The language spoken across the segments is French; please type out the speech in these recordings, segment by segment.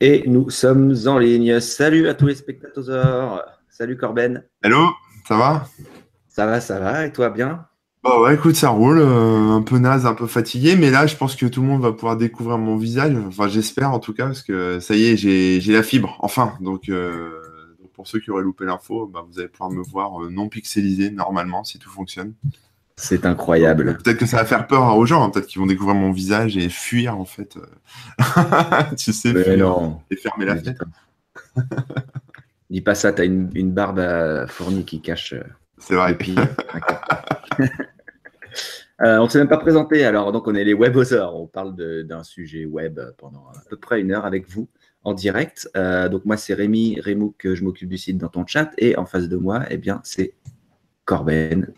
Et nous sommes en ligne. Salut à tous les spectateurs. Salut Corben. Hello, ça va? Ça va. Et toi, bien? Bah ouais, écoute, ça roule. Un peu naze, un peu fatigué. Mais là, je pense que tout le monde va pouvoir découvrir mon visage. Enfin, j'espère en tout cas, parce que ça y est, j'ai la fibre, enfin. Donc, pour ceux qui auraient loupé l'info, bah, vous allez pouvoir me voir non pixelisé normalement, si tout fonctionne. C'est incroyable. Peut-être que ça va faire peur aux gens. Hein. Peut-être qu'ils vont découvrir mon visage et fuir, en fait. Tu sais, et fermer la fenêtre. Dis pas ça, tu as une barbe fournie qui cache. C'est vrai. On ne s'est même pas présenté. Alors, donc, on est les WebAusers. On parle d'un sujet web pendant à peu près une heure avec vous en direct. Donc, moi, c'est Rémi, Rémou, que je m'occupe du site dans ton chat. Et en face de moi, eh bien, c'est Corben,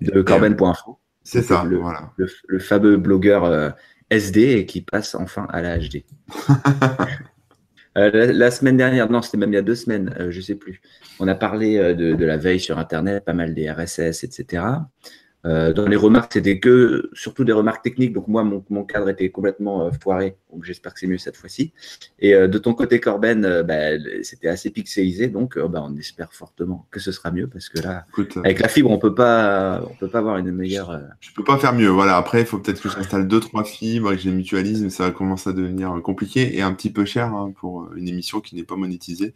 de Corben.info. C'est ça, voilà. Le fameux blogueur SD qui passe enfin à la HD. La semaine dernière, non, c'était même il y a 2 semaines, je ne sais plus. On a parlé de la veille sur Internet, pas mal des RSS, etc. Dans les remarques, c'était surtout des remarques techniques. Donc, moi, mon cadre était complètement foiré. Donc, j'espère que c'est mieux cette fois-ci. Et de ton côté, Corben, c'était assez pixelisé. Donc, on espère fortement que ce sera mieux. Parce que là, écoute, avec la fibre, on peut pas avoir une meilleure… Je ne peux pas faire mieux. Voilà. Après, il faut peut-être que j'installe 2-3 fibres et que je les mutualise. Mais ça va commencer à devenir compliqué et un petit peu cher pour une émission qui n'est pas monétisée.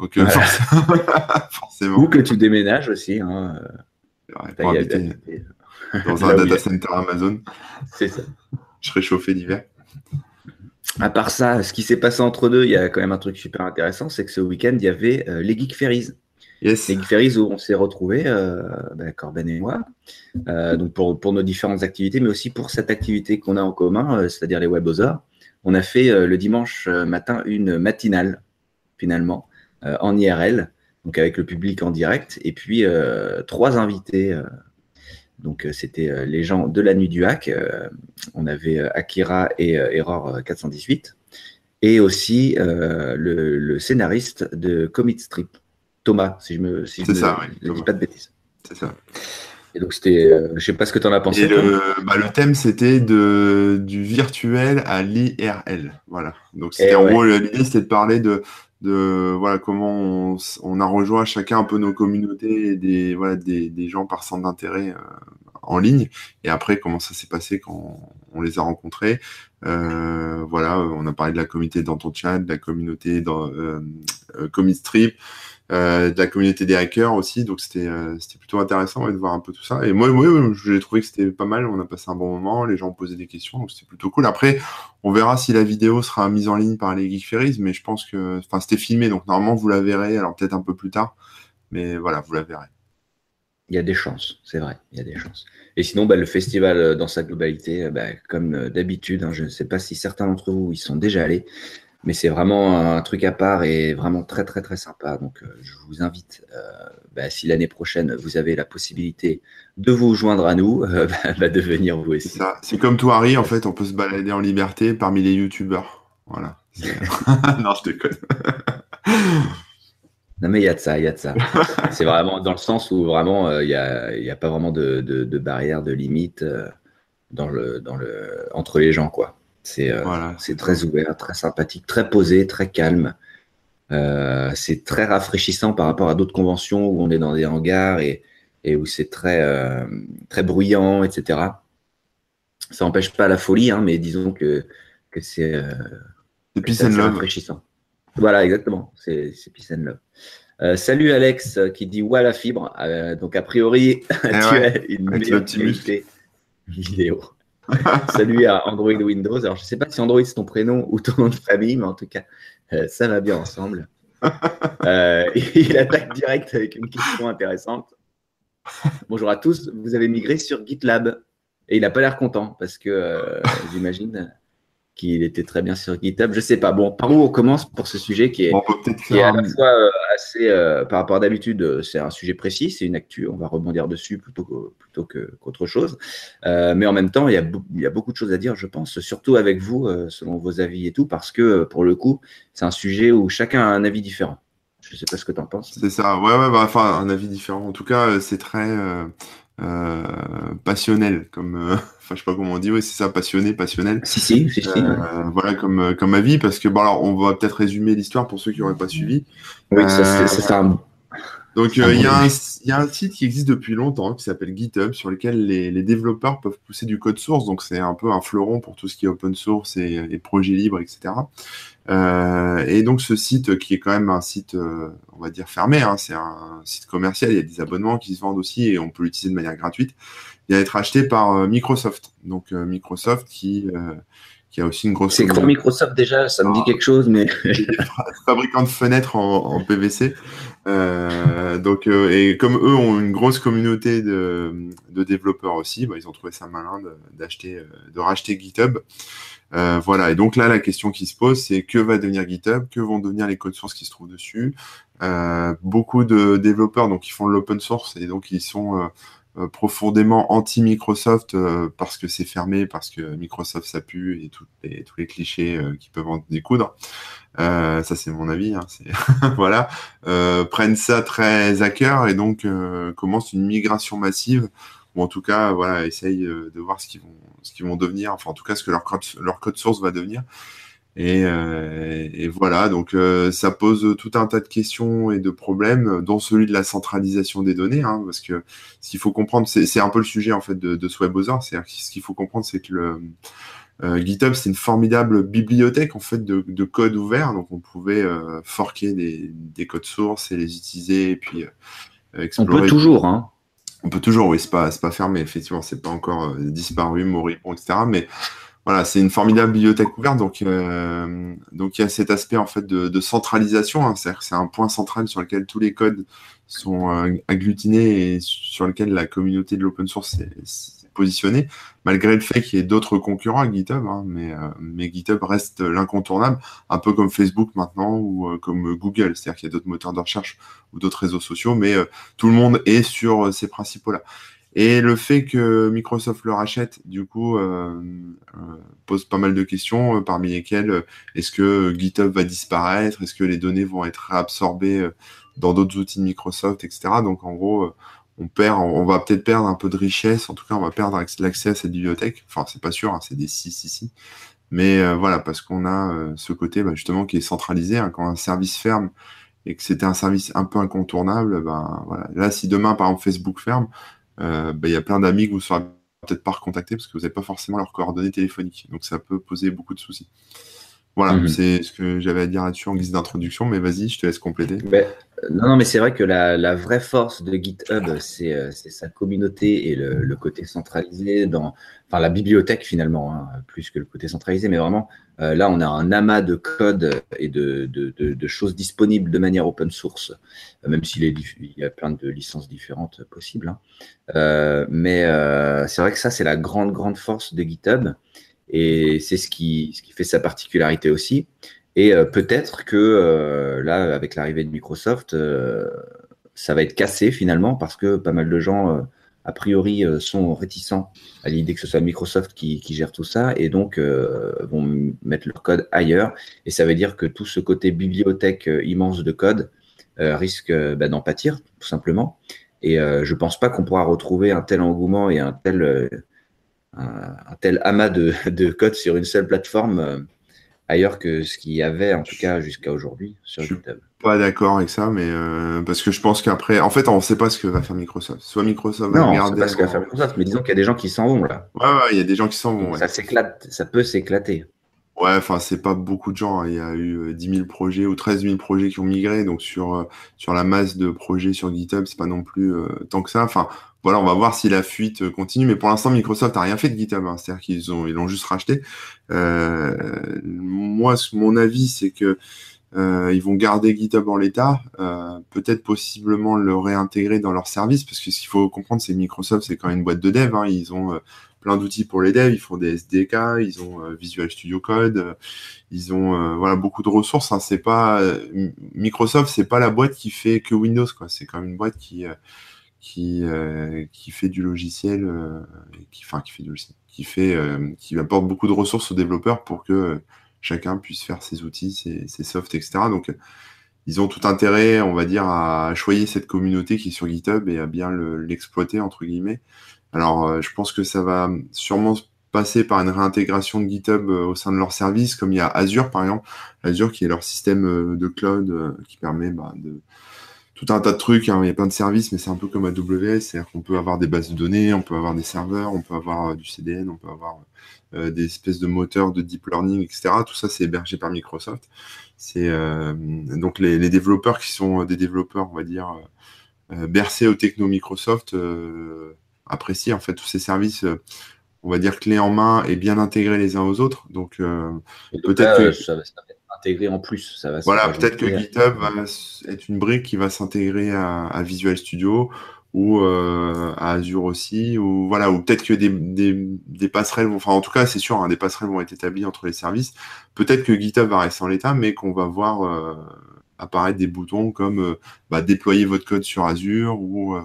Donc, voilà. Forcément. Ou que tu déménages aussi. Hein. Ouais, pour habiter dans un data center Amazon. C'est ça. Je serais chauffé l'hiver. À part ça, ce qui s'est passé entre deux, il y a quand même un truc super intéressant, c'est que ce week-end, il y avait les Geek Faëries. Yes. Les Geek Faëries où on s'est retrouvés, Corben et moi, donc pour nos différentes activités, mais aussi pour cette activité qu'on a en commun, c'est-à-dire les WebAusers. On a fait le dimanche matin une matinale, finalement, en IRL. Donc, avec le public en direct, et puis 3 invités. Donc, c'était les gens de La Nuit du Hack. On avait Akira et Error418. Et aussi le scénariste de Commit Strip, Thomas, si je ne dis pas de bêtises. C'est ça. Et donc, c'était… je ne sais pas ce que tu en as pensé. Et le thème, c'était du virtuel à l'IRL. Voilà. Donc, c'était en gros, l'idée, c'était de parler de voilà comment on a rejoint chacun un peu nos communautés et des gens par centre d'intérêt en ligne, et après comment ça s'est passé quand on les a rencontrés. Voilà, on a parlé de la communauté dans ton chat, de la communauté dans Commit Strip, de la communauté des hackers aussi. Donc c'était plutôt intéressant de voir un peu tout ça, et moi j'ai trouvé que c'était pas mal. On a passé un bon moment, les gens ont posé des questions, donc c'était plutôt cool. Après, on verra si la vidéo sera mise en ligne par les Geek Faëries, mais je pense que… Enfin, c'était filmé, donc normalement vous la verrez, alors peut-être un peu plus tard, mais voilà, vous la verrez. Il y a des chances, c'est vrai, il y a des chances. Et sinon, le festival dans sa globalité, comme d'habitude, hein, je ne sais pas si certains d'entre vous y sont déjà allés, mais c'est vraiment un truc à part et vraiment très, très, très sympa. Donc, je vous invite, si l'année prochaine, vous avez la possibilité de vous joindre à nous, de venir vous aussi. C'est comme toi, Harry, en fait, on peut se balader en liberté parmi les youtubeurs. Voilà. Non, je déconne. Non, mais il y a de ça. C'est vraiment dans le sens où vraiment, il n'y a pas vraiment de barrière, de limite entre les gens, quoi. C'est voilà. C'est très ouvert, très sympathique, très posé, très calme. C'est très rafraîchissant par rapport à d'autres conventions où on est dans des hangars et où c'est très, très bruyant, etc. Ça n'empêche pas la folie, hein, mais disons que c'est rafraîchissant. Voilà, exactement. C'est peace and love. Salut Alex qui dit « Ouah, la fibre ». Donc, a priori, tu as une meilleure qualité vidéo. Salut à Android Windows. Alors, je ne sais pas si Android, c'est ton prénom ou ton nom de famille, mais en tout cas, ça va bien ensemble. Il attaque direct avec une question intéressante. Bonjour à tous. Vous avez migré sur GitLab. Et il n'a pas l'air content parce que, j'imagine… qu'il était très bien sur GitHub, je ne sais pas. Bon, par où on commence pour ce sujet qui est à la fois assez, par rapport à d'habitude, c'est un sujet précis, c'est une actu, on va rebondir dessus plutôt qu'autre chose. Mais en même temps, il y a beaucoup de choses à dire, je pense, surtout avec vous, selon vos avis et tout, parce que, pour le coup, c'est un sujet où chacun a un avis différent. Je ne sais pas ce que tu en penses. C'est ça, ouais, enfin, un avis différent. En tout cas, c'est très… passionnel, comme enfin je sais pas comment on dit, oui c'est ça, passionnel. Si. Voilà comme avis, parce que bon alors on va peut-être résumer l'histoire pour ceux qui n'auraient pas suivi. Oui, c'est ça. Donc il y a un site qui existe depuis longtemps qui s'appelle GitHub, sur lequel les développeurs peuvent pousser du code source, donc c'est un peu un fleuron pour tout ce qui est open source et projets libres, etc. Et donc ce site qui est quand même un site, on va dire fermé, hein, c'est un site commercial, il y a des abonnements qui se vendent aussi et on peut l'utiliser de manière gratuite. Il va être acheté par Microsoft. Donc Microsoft qui a aussi une grosse... C'est quoi Microsoft déjà? Ça me dit quelque chose, mais... Fabricant de fenêtres en PVC. Donc, et comme eux ont une grosse communauté de développeurs aussi, bah, ils ont trouvé ça malin de racheter GitHub. Voilà, et donc là, la question qui se pose, c'est que va devenir GitHub, que vont devenir les codes sources qui se trouvent dessus. Beaucoup de développeurs donc, qui font de l'open source et donc ils sont... profondément anti-Microsoft parce que c'est fermé, parce que Microsoft ça pue et tous les clichés qui peuvent en découdre. Ça c'est mon avis, hein, c'est voilà. Prennent ça très à cœur et donc commencent une migration massive, ou en tout cas voilà, essayent de voir ce qu'ils vont devenir, enfin en tout cas ce que leur code source va devenir. Et voilà, donc ça pose tout un tas de questions et de problèmes, dont celui de la centralisation des données, hein, parce que ce qu'il faut comprendre, c'est un peu le sujet en fait de ce WebAusers, c'est-à-dire que ce qu'il faut comprendre, c'est que le GitHub, c'est une formidable bibliothèque en fait de code ouvert, donc on pouvait forquer des codes sources et les utiliser, et puis explorer. On peut toujours, hein. On peut toujours, oui, c'est pas fermé, effectivement, c'est pas encore disparu, mort, etc., mais... Voilà, c'est une formidable bibliothèque ouverte, donc il y a cet aspect en fait de centralisation, hein, c'est-à-dire que c'est un point central sur lequel tous les codes sont agglutinés et sur lequel la communauté de l'open source est positionnée, malgré le fait qu'il y ait d'autres concurrents à GitHub, hein, mais GitHub reste l'incontournable, un peu comme Facebook maintenant ou comme Google, c'est-à-dire qu'il y a d'autres moteurs de recherche ou d'autres réseaux sociaux, mais tout le monde est sur ces principaux-là. Et le fait que Microsoft le rachète, du coup, pose pas mal de questions, parmi lesquelles est-ce que GitHub va disparaître, est-ce que les données vont être réabsorbées dans d'autres outils de Microsoft, etc. Donc, en gros, on va peut-être perdre un peu de richesse, en tout cas, on va perdre l'accès à cette bibliothèque. Enfin, c'est pas sûr, hein, c'est des si. Mais voilà, parce qu'on a ce côté, bah, justement, qui est centralisé, hein, quand un service ferme, et que c'était un service un peu incontournable, ben, voilà. Là, si demain, par exemple, Facebook ferme, bah, y a plein d'amis que vous ne serez peut-être pas recontactés parce que vous n'avez pas forcément leurs coordonnées téléphoniques. Donc, ça peut poser beaucoup de soucis. Voilà, c'est ce que j'avais à dire là-dessus en guise d'introduction, mais vas-y, je te laisse compléter. Non, mais c'est vrai que la vraie force de GitHub, c'est sa communauté et le côté centralisé, enfin la bibliothèque finalement, hein, plus que le côté centralisé, mais vraiment, là, on a un amas de code et de choses disponibles de manière open source, même s'il y a plein de licences différentes possibles. Hein. Mais c'est vrai que ça, c'est la grande force de GitHub. Et c'est ce qui fait sa particularité aussi. Et peut-être que là, avec l'arrivée de Microsoft, ça va être cassé finalement parce que pas mal de gens, a priori, sont réticents à l'idée que ce soit Microsoft qui gère tout ça et donc vont mettre leur code ailleurs. Et ça veut dire que tout ce côté bibliothèque immense de code risque d'en pâtir, tout simplement. Et je ne pense pas qu'on pourra retrouver un tel engouement et un tel amas de code sur une seule plateforme ailleurs que ce qu'il y avait, en tout cas jusqu'à aujourd'hui, sur GitHub. Pas d'accord avec ça, mais parce que je pense qu'après, en fait, on ne sait pas ce que va faire Microsoft. Soit Microsoft va regarder. Non, on ne sait pas ce que va faire Microsoft, mais disons qu'il y a des gens qui s'en vont là. Ouais, il y a des gens qui s'en vont. Ouais. Ça s'éclate, ça peut s'éclater. Ouais, enfin, c'est pas beaucoup de gens. Hein. Il y a eu 10 000 projets ou 13 000 projets qui ont migré. Donc, sur la masse de projets sur GitHub, c'est pas non plus tant que ça. Enfin, voilà, on va voir si la fuite continue. Mais pour l'instant, Microsoft n'a rien fait de GitHub. Hein. C'est-à-dire qu'ils l'ont juste racheté. Moi, mon avis, c'est que ils vont garder GitHub en l'état. Peut-être possiblement le réintégrer dans leur service. Parce que ce qu'il faut comprendre, c'est que Microsoft, c'est quand même une boîte de dev. Hein. Ils ont... plein d'outils pour les devs, ils font des SDK, ils ont Visual Studio Code, ils ont voilà beaucoup de ressources. Hein. C'est pas Microsoft, c'est pas la boîte qui fait que Windows, quoi. C'est quand même une boîte qui fait du logiciel, qui apporte beaucoup de ressources aux développeurs pour que chacun puisse faire ses outils, ses softs, etc. Donc ils ont tout intérêt, on va dire, à choyer cette communauté qui est sur GitHub et à bien l'exploiter, entre guillemets. Alors, je pense que ça va sûrement passer par une réintégration de GitHub au sein de leur service, comme il y a Azure, par exemple. Azure, qui est leur système de cloud qui permet de... tout un tas de trucs, hein. Il y a plein de services, mais c'est un peu comme AWS, c'est-à-dire qu'on peut avoir des bases de données, on peut avoir des serveurs, on peut avoir du CDN, on peut avoir des espèces de moteurs de deep learning, etc. Tout ça, c'est hébergé par Microsoft. C'est donc les développeurs qui sont des développeurs, on va dire, bercés aux techno Microsoft, apprécient en fait tous ces services, on va dire, clés en main et bien intégrés les uns aux autres. Donc, peut-être que... intégré en plus, ça va. Voilà, peut-être que GitHub va être une brique qui va s'intégrer à Visual Studio ou à Azure aussi, ou voilà, ou peut-être que des passerelles vont, enfin en tout cas c'est sûr, hein, des passerelles vont être établies entre les services. Peut-être que GitHub va rester en l'état, mais qu'on va voir apparaître des boutons comme déployer votre code sur Azure ou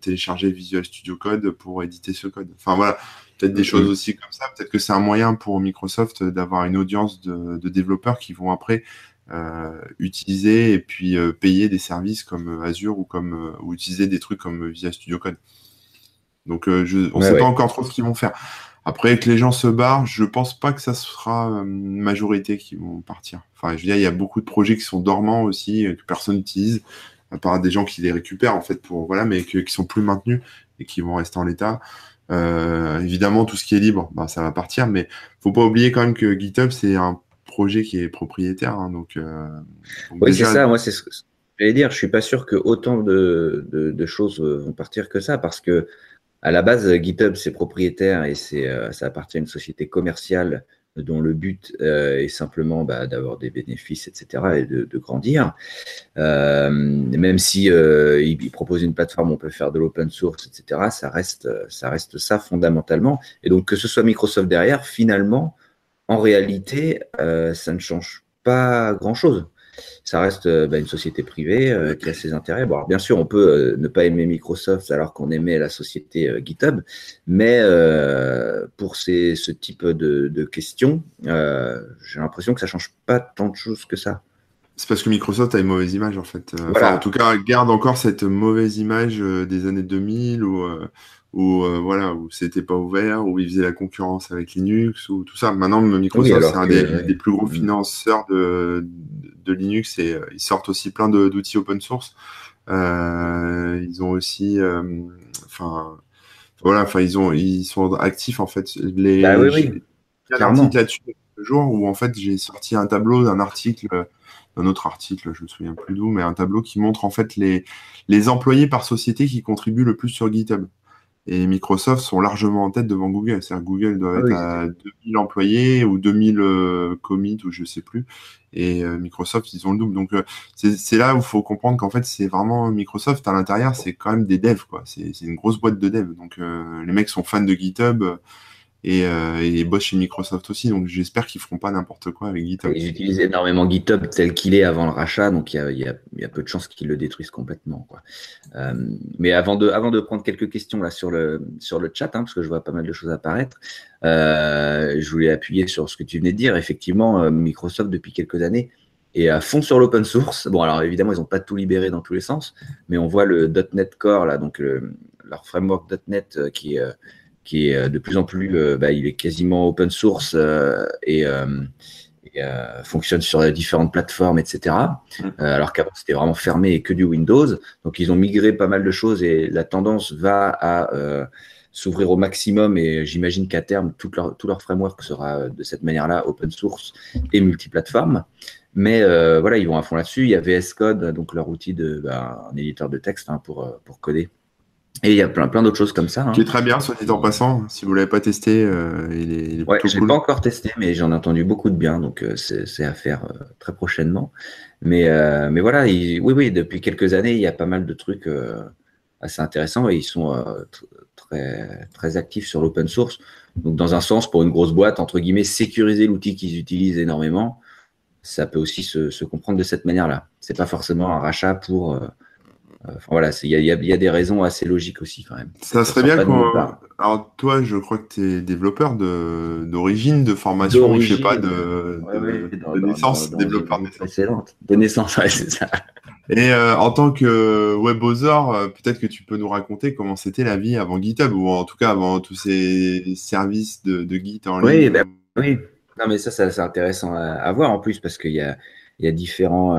télécharger Visual Studio Code pour éditer ce code. Enfin voilà. Peut-être des choses aussi comme ça. Peut-être que c'est un moyen pour Microsoft d'avoir une audience de développeurs qui vont après utiliser et puis payer des services comme Azure ou utiliser des trucs comme Visual Studio Code. Donc, on ne sait pas encore trop ce qu'ils vont faire. Après, que les gens se barrent, je ne pense pas que ça sera une majorité qui vont partir. Enfin, je veux dire, il y a beaucoup de projets qui sont dormants aussi, que personne n'utilise, à part des gens qui les récupèrent, en fait, mais qui sont plus maintenus et qui vont rester en l'état. Évidemment, tout ce qui est libre, ça va partir, mais faut pas oublier quand même que GitHub, c'est un projet qui est propriétaire, hein, donc oui, déjà... c'est ça, moi c'est ce que j'allais dire, je suis pas sûr que autant de choses vont partir que ça, parce que à la base, GitHub, c'est propriétaire et ça appartient à une société commerciale dont le but est simplement d'avoir des bénéfices, etc., et de grandir. Même si il propose une plateforme, on peut faire de l'open source, etc., ça reste ça fondamentalement. Et donc, que ce soit Microsoft derrière, finalement, en réalité, ça ne change pas grand-chose. Ça reste une société privée qui a ses intérêts. Bon, alors, bien sûr, on peut ne pas aimer Microsoft alors qu'on aimait la société GitHub, mais pour ce type de questions, j'ai l'impression que ça ne change pas tant de choses que ça. C'est parce que Microsoft a une mauvaise image, en fait. Voilà. Enfin, en tout cas, garde encore cette mauvaise image des années 2000 où c'était pas ouvert, où ils faisaient la concurrence avec Linux, ou tout ça. Maintenant, Microsoft, c'est un des plus gros financeurs de Linux, et ils sortent aussi plein d'outils open source. Ils ont aussi... ils sont actifs, en fait. Il y a un article là-dessus, le jour où, en fait, j'ai sorti un tableau d'un autre article, je ne me souviens plus d'où, mais un tableau qui montre en fait les employés par société qui contribuent le plus sur GitHub. Et Microsoft sont largement en tête devant Google. C'est-à-dire que Google doit être à 2000 employés ou 2000 commits ou je ne sais plus. Et Microsoft, ils ont le double. Donc, c'est là où il faut comprendre qu'en fait, c'est vraiment Microsoft. À l'intérieur, c'est quand même des devs, quoi. C'est une grosse boîte de devs. Donc, les mecs sont fans de GitHub. Et bossent chez Microsoft aussi, donc j'espère qu'ils ne feront pas n'importe quoi avec GitHub. Ils utilisent énormément GitHub tel qu'il est avant le rachat, donc il y a peu de chances qu'ils le détruisent complètement, quoi. Mais avant de prendre quelques questions là sur le chat, hein, parce que je vois pas mal de choses apparaître, je voulais appuyer sur ce que tu venais de dire. Effectivement, Microsoft, depuis quelques années, est à fond sur l'open source. Bon, alors évidemment, ils n'ont pas tout libéré dans tous les sens, mais on voit le .NET Core, là, donc leur framework .NET qui est de plus en plus, il est quasiment open source et fonctionne sur différentes plateformes, etc. Alors qu'avant, c'était vraiment fermé et que du Windows. Donc, ils ont migré pas mal de choses et la tendance va à s'ouvrir au maximum. Et j'imagine qu'à terme, tout leur framework sera de cette manière-là open source et multiplateforme. Mais ils vont à fond là-dessus. Il y a VS Code, donc leur outil un éditeur de texte, hein, pour coder. Et il y a plein d'autres choses comme ça, hein. Qui est très bien, soit dit en passant. Si vous ne l'avez pas testé, il est plutôt cool. Je ne l'ai pas encore testé, mais j'en ai entendu beaucoup de bien. Donc, c'est à faire très prochainement. Mais voilà, depuis quelques années, il y a pas mal de trucs assez intéressants. Et ils sont très, très actifs sur l'open source. Donc, dans un sens, pour une grosse boîte, entre guillemets, sécuriser l'outil qu'ils utilisent énormément, ça peut aussi se comprendre de cette manière-là. Ce n'est pas forcément un rachat pour... Voilà, il y a des raisons assez logiques aussi quand même. Ça serait bien qu'on... Alors toi, je crois que tu es développeur d'origine, de formation, je sais pas, de naissance, développeur de naissance. Excellente, de naissance, ouais, c'est ça. Et en tant que WebAuser, peut-être que tu peux nous raconter comment c'était la vie avant GitHub, ou en tout cas avant tous ces services de Git en ligne. Oui, oui. Non, mais ça c'est intéressant à voir en plus, parce qu'il y a... Il y a différents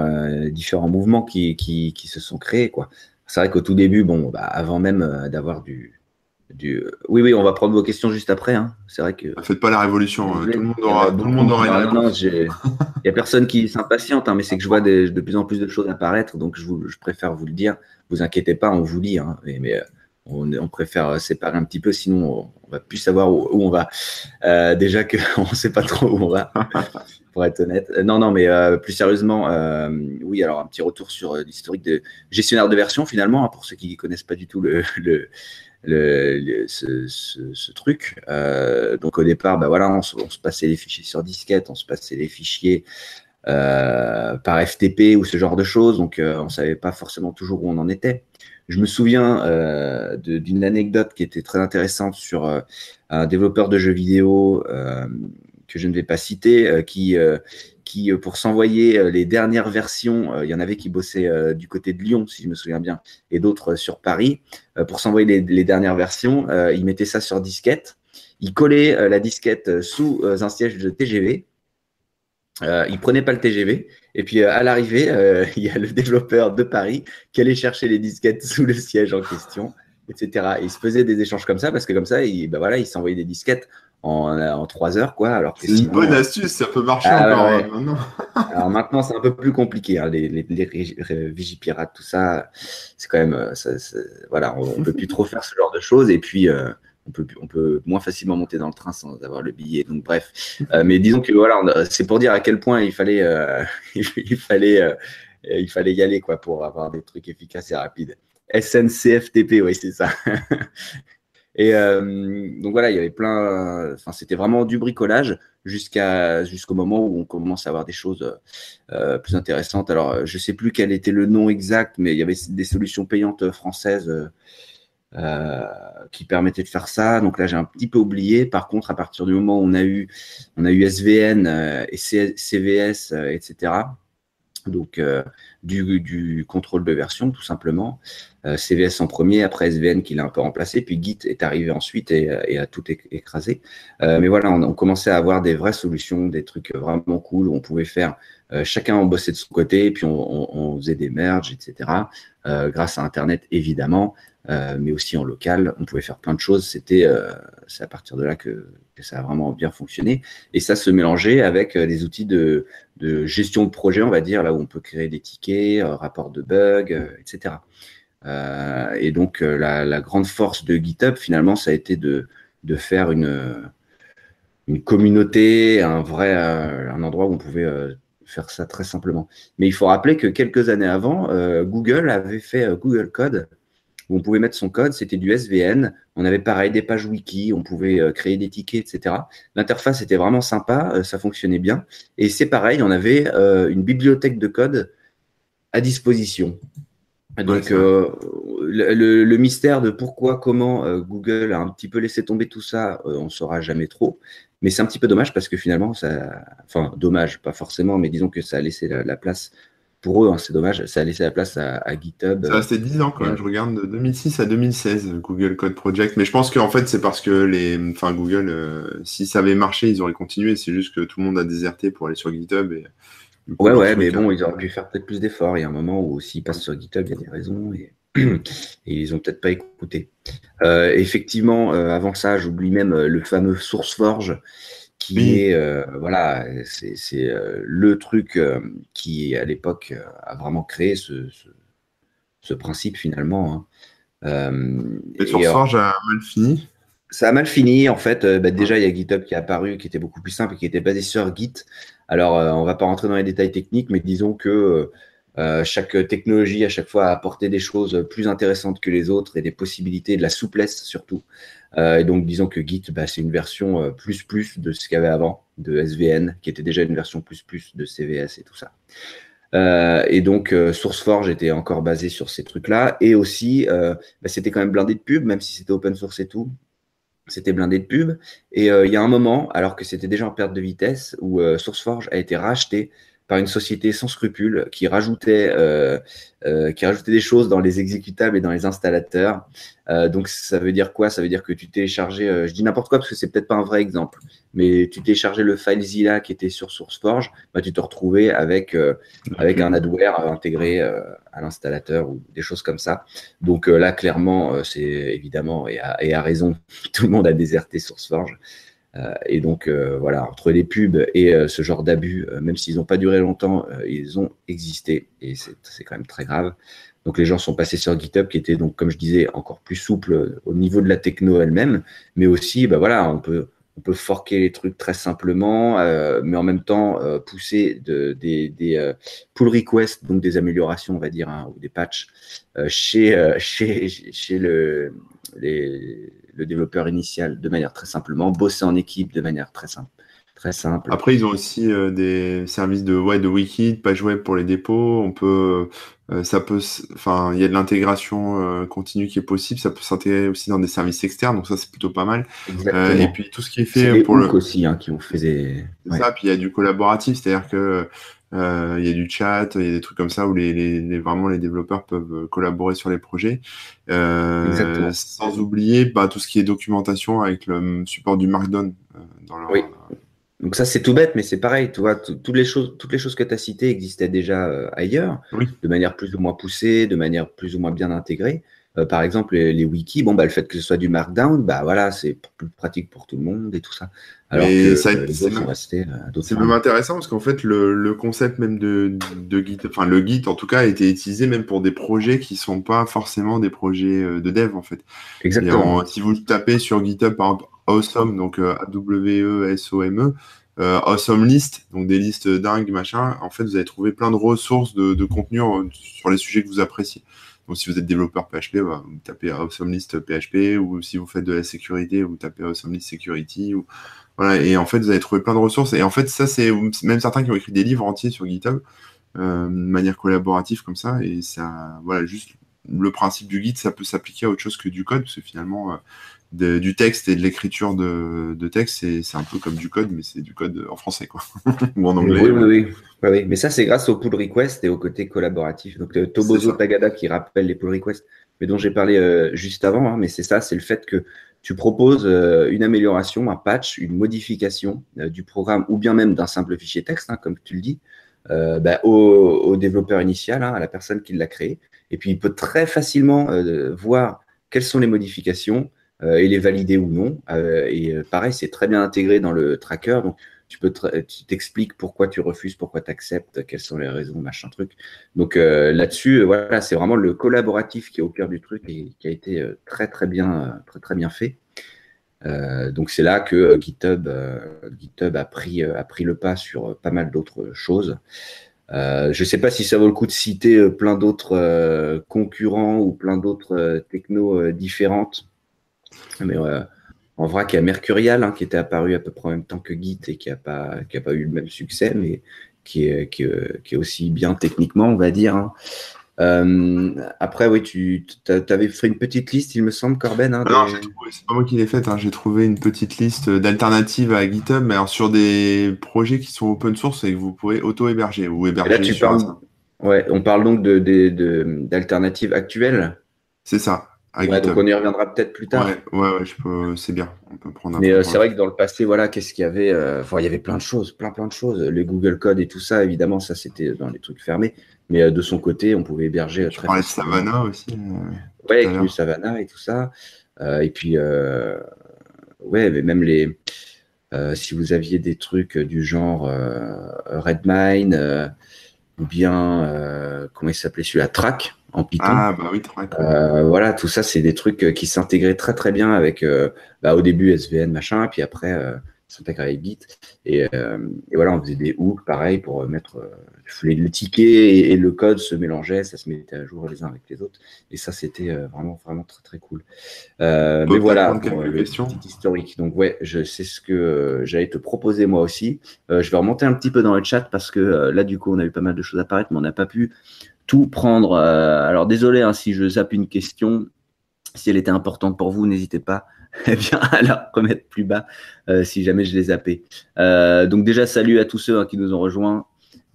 mouvements qui se sont créés, quoi. C'est vrai qu'au tout début, avant même d'avoir du... Oui, on va prendre vos questions juste après. Hein. C'est vrai que... Faites pas la révolution, tout le monde aura une réponse. Il n'y a personne qui s'impatiente, hein, mais c'est que je vois de plus en plus de choses apparaître, donc je préfère vous le dire. Ne vous inquiétez pas, on vous lit, hein, mais on préfère séparer un petit peu, sinon on va plus savoir où on va. Déjà qu'on ne sait pas trop où on va. Pour être honnête. Non, mais plus sérieusement, oui, alors un petit retour sur l'historique de gestionnaire de version, finalement, hein, pour ceux qui ne connaissent pas du tout ce truc. Donc, au départ, on se passait les fichiers sur disquette, on se passait les fichiers par FTP ou ce genre de choses. Donc, on ne savait pas forcément toujours où on en était. Je me souviens d'une anecdote qui était très intéressante sur un développeur de jeux vidéo que je ne vais pas citer, qui pour s'envoyer les dernières versions, il y en avait qui bossaient du côté de Lyon, si je me souviens bien, et d'autres sur Paris, pour s'envoyer les dernières versions, ils mettaient ça sur disquette, ils collaient la disquette sous un siège de TGV, ils ne prenaient pas le TGV, et puis à l'arrivée, il y a le développeur de Paris qui allait chercher les disquettes sous le siège en question, etc. Et ils se faisaient des échanges comme ça, parce que comme ça, ils s'envoyaient des disquettes en 3 heures, quoi. Alors que c'est une bonne astuce, ça peut marcher encore maintenant. Alors maintenant, c'est un peu plus compliqué, hein. Les vigipirates, tout ça, c'est quand même, on ne peut plus trop faire ce genre de choses, et puis on peut moins facilement monter dans le train sans avoir le billet. Donc bref, mais disons que c'est pour dire à quel point il fallait y aller, quoi, pour avoir des trucs efficaces et rapides. SNCFTP, oui, c'est ça. Et donc voilà, il y avait plein, c'était vraiment du bricolage jusqu'au moment où on commence à avoir des choses plus intéressantes. Alors, je ne sais plus quel était le nom exact, mais il y avait des solutions payantes françaises qui permettaient de faire ça. Donc là, j'ai un petit peu oublié. Par contre, à partir du moment où on a eu SVN et CVS, etc., donc du contrôle de version tout simplement, CVS en premier, après SVN qui l'a un peu remplacé, puis Git est arrivé ensuite et a tout écrasé, mais voilà, on commençait à avoir des vraies solutions, des trucs vraiment cool où on pouvait faire, chacun en bossait de son côté, puis on faisait des merges, etc., grâce à internet évidemment, mais aussi en local, on pouvait faire plein de choses. C'est à partir de là que ça a vraiment bien fonctionné. Et ça se mélangeait avec les outils de gestion de projet, on va dire, là où on peut créer des tickets, rapports de bugs, etc. Et donc, la grande force de GitHub, finalement, ça a été de faire une communauté, un endroit où on pouvait faire ça très simplement. Mais il faut rappeler que quelques années avant, Google avait fait Google Code, où on pouvait mettre son code, c'était du SVN, on avait pareil des pages wiki, on pouvait créer des tickets, etc. L'interface était vraiment sympa, ça fonctionnait bien, et c'est pareil, on avait une bibliothèque de code à disposition. Donc, le mystère de pourquoi, comment Google a un petit peu laissé tomber tout ça, on ne saura jamais trop, mais c'est un petit peu dommage parce que finalement, dommage, pas forcément, mais disons que ça a laissé la place. Pour eux, hein, c'est dommage, ça a laissé la place à GitHub. Ça restait 10 ans quand même, je regarde, de 2006 à 2016, Google Code Project. Mais je pense qu'en fait, c'est parce que Google, si ça avait marché, ils auraient continué. C'est juste que tout le monde a déserté pour aller sur GitHub. Mais ils auraient pu faire peut-être plus d'efforts. Il y a un moment où s'ils passent sur GitHub, il y a des raisons et ils n'ont peut-être pas écouté. Effectivement, avant ça, j'oublie même le fameux SourceForge, qui est, c'est le truc qui, à l'époque, a vraiment créé ce principe, finalement. Hein. Et SourceForge a mal fini? Ça a mal fini, en fait. Déjà, il y a GitHub qui est apparu, qui était beaucoup plus simple et qui était basé sur Git. Alors, on ne va pas rentrer dans les détails techniques, mais disons que chaque technologie, à chaque fois, a apporté des choses plus intéressantes que les autres et des possibilités, de la souplesse, surtout. Et donc, disons que Git, c'est une version plus de ce qu'il y avait avant, de SVN, qui était déjà une version plus de CVS et tout ça. Et donc, SourceForge était encore basé sur ces trucs-là. Et aussi, c'était quand même blindé de pub, même si c'était open source et tout. C'était blindé de pub. Et il y a un moment, alors que c'était déjà en perte de vitesse, où SourceForge a été racheté par une société sans scrupules qui rajoutait des choses dans les exécutables et dans les installateurs. Donc, ça veut dire quoi? Ça veut dire que tu téléchargeais, je dis n'importe quoi parce que c'est peut-être pas un vrai exemple, mais tu téléchargeais le FileZilla qui était sur SourceForge, tu te retrouvais avec un adware intégré à l'installateur ou des choses comme ça. Donc là, clairement, c'est évidemment, et à raison, tout le monde a déserté SourceForge. Et donc, voilà, entre les pubs et ce genre d'abus, même s'ils n'ont pas duré longtemps, ils ont existé et c'est quand même très grave. Donc, les gens sont passés sur GitHub qui était, donc, comme je disais, encore plus souple au niveau de la techno elle-même, mais aussi, on peut forquer les trucs très simplement, mais en même temps pousser des pull requests, donc des améliorations, on va dire, ou des patchs chez le développeur initial de manière très simplement, bosser en équipe de manière très simple. Très simple. Après, ils ont aussi des services de wiki, de page web pour les dépôts. On peut, il y a de l'intégration continue qui est possible. Ça peut s'intégrer aussi dans des services externes. Donc ça, c'est plutôt pas mal. Et puis tout ce qui est fait c'est pour les hooks aussi qui ont fait des. Ouais. Ça, puis il y a du collaboratif, c'est-à-dire que il y a du chat, il y a des trucs comme ça où les développeurs peuvent collaborer sur les projets. Sans oublier tout ce qui est documentation avec le support du Markdown dans leur. Oui. Donc ça, c'est tout bête, mais c'est pareil, tu vois, toutes les choses que tu as citées existaient déjà ailleurs, oui. De manière plus ou moins poussée, de manière plus ou moins bien intégrée. Par exemple, les wikis, le fait que ce soit du Markdown, c'est plus pratique pour tout le monde et tout ça. Alors que c'est même intéressant parce qu'en fait, le concept même de Git, le Git en tout cas, a été utilisé même pour des projets qui ne sont pas forcément des projets de dev en fait. Exactement. Si vous tapez sur GitHub, par exemple, Awesome, donc AWESOME, Awesome List, donc des listes dingues, machin. En fait, vous allez trouver plein de ressources de contenu sur les sujets que vous appréciez. Donc, si vous êtes développeur PHP, vous tapez Awesome List PHP, ou si vous faites de la sécurité, vous tapez Awesome List Security. Voilà, et en fait, vous allez trouver plein de ressources. Et en fait, ça, c'est même certains qui ont écrit des livres entiers sur GitHub, de manière collaborative comme ça. Et ça, voilà, juste le principe du Git, ça peut s'appliquer à autre chose que du code, parce que finalement. Du texte et de l'écriture de texte, c'est un peu comme du code, mais c'est du code en français, quoi. Ou en anglais. Oui. Mais ça, c'est grâce aux pull requests et au côté collaboratif. Donc, Tobozo Tagada qui rappelle les pull requests, mais dont j'ai parlé juste avant, mais c'est ça, c'est le fait que tu proposes une amélioration, un patch, une modification du programme, ou bien même d'un simple fichier texte, comme tu le dis, au développeur initial, à la personne qui l'a créé. Et puis, il peut très facilement voir quelles sont les modifications, et les valider ou non. Et pareil, c'est très bien intégré dans le tracker. Donc, tu t'expliques pourquoi tu refuses, pourquoi tu acceptes, quelles sont les raisons, machin truc. Donc, là-dessus, voilà, c'est vraiment le collaboratif qui est au cœur du truc et qui a été très, très bien fait. Donc, c'est là que GitHub a pris le pas sur pas mal d'autres choses. Je ne sais pas si ça vaut le coup de citer plein d'autres concurrents ou plein d'autres technos différentes. Mais en vrac, il y a Mercurial qui était apparu à peu près en même temps que Git et qui a pas eu le même succès, mais qui est aussi bien techniquement, on va dire. Après, oui, tu avais fait une petite liste, il me semble, Corben. Alors, c'est pas moi qui l'ai faite. J'ai trouvé une petite liste d'alternatives à GitHub, mais alors sur des projets qui sont open source et que vous pouvez auto-héberger ou héberger. Et là, tu parles. Ouais, on parle donc d'alternatives actuelles. C'est ça. Donc on y reviendra peut-être plus tard. Ouais, c'est bien. On peut prendre. Mais c'est vrai que dans le passé, voilà, qu'est-ce qu'il y avait il y avait plein de choses. Le Google Code et tout ça, évidemment, ça c'était dans les trucs fermés. Mais de son côté, on pouvait héberger. Tu parlais de Savannah aussi. Ouais, avec Savannah et tout ça. Et puis, mais même les. Si vous aviez des trucs du genre Redmine ou bien comment il s'appelait celui-là, Track. En Python. Track. Voilà, tout ça, c'est des trucs qui s'intégraient très, très bien avec, au début, SVN, machin, puis après, s'intègre avec Git. Et voilà, on faisait des hooks, pareil, pour mettre le ticket et le code se mélangeaient, ça se mettait à jour les uns avec les autres. Et ça, c'était vraiment, vraiment très, très cool. Mais voilà, pour le petit historique. Donc, ouais, c'est ce que j'allais te proposer moi aussi. Je vais remonter un petit peu dans le chat parce que là, du coup, on a eu pas mal de choses apparaître, mais on n'a pas pu tout prendre. Alors, désolé hein, si je zappe une question. Si elle était importante pour vous, n'hésitez pas à la remettre plus bas si jamais je l'ai zappé. Donc déjà, salut à tous ceux hein, qui nous ont rejoints.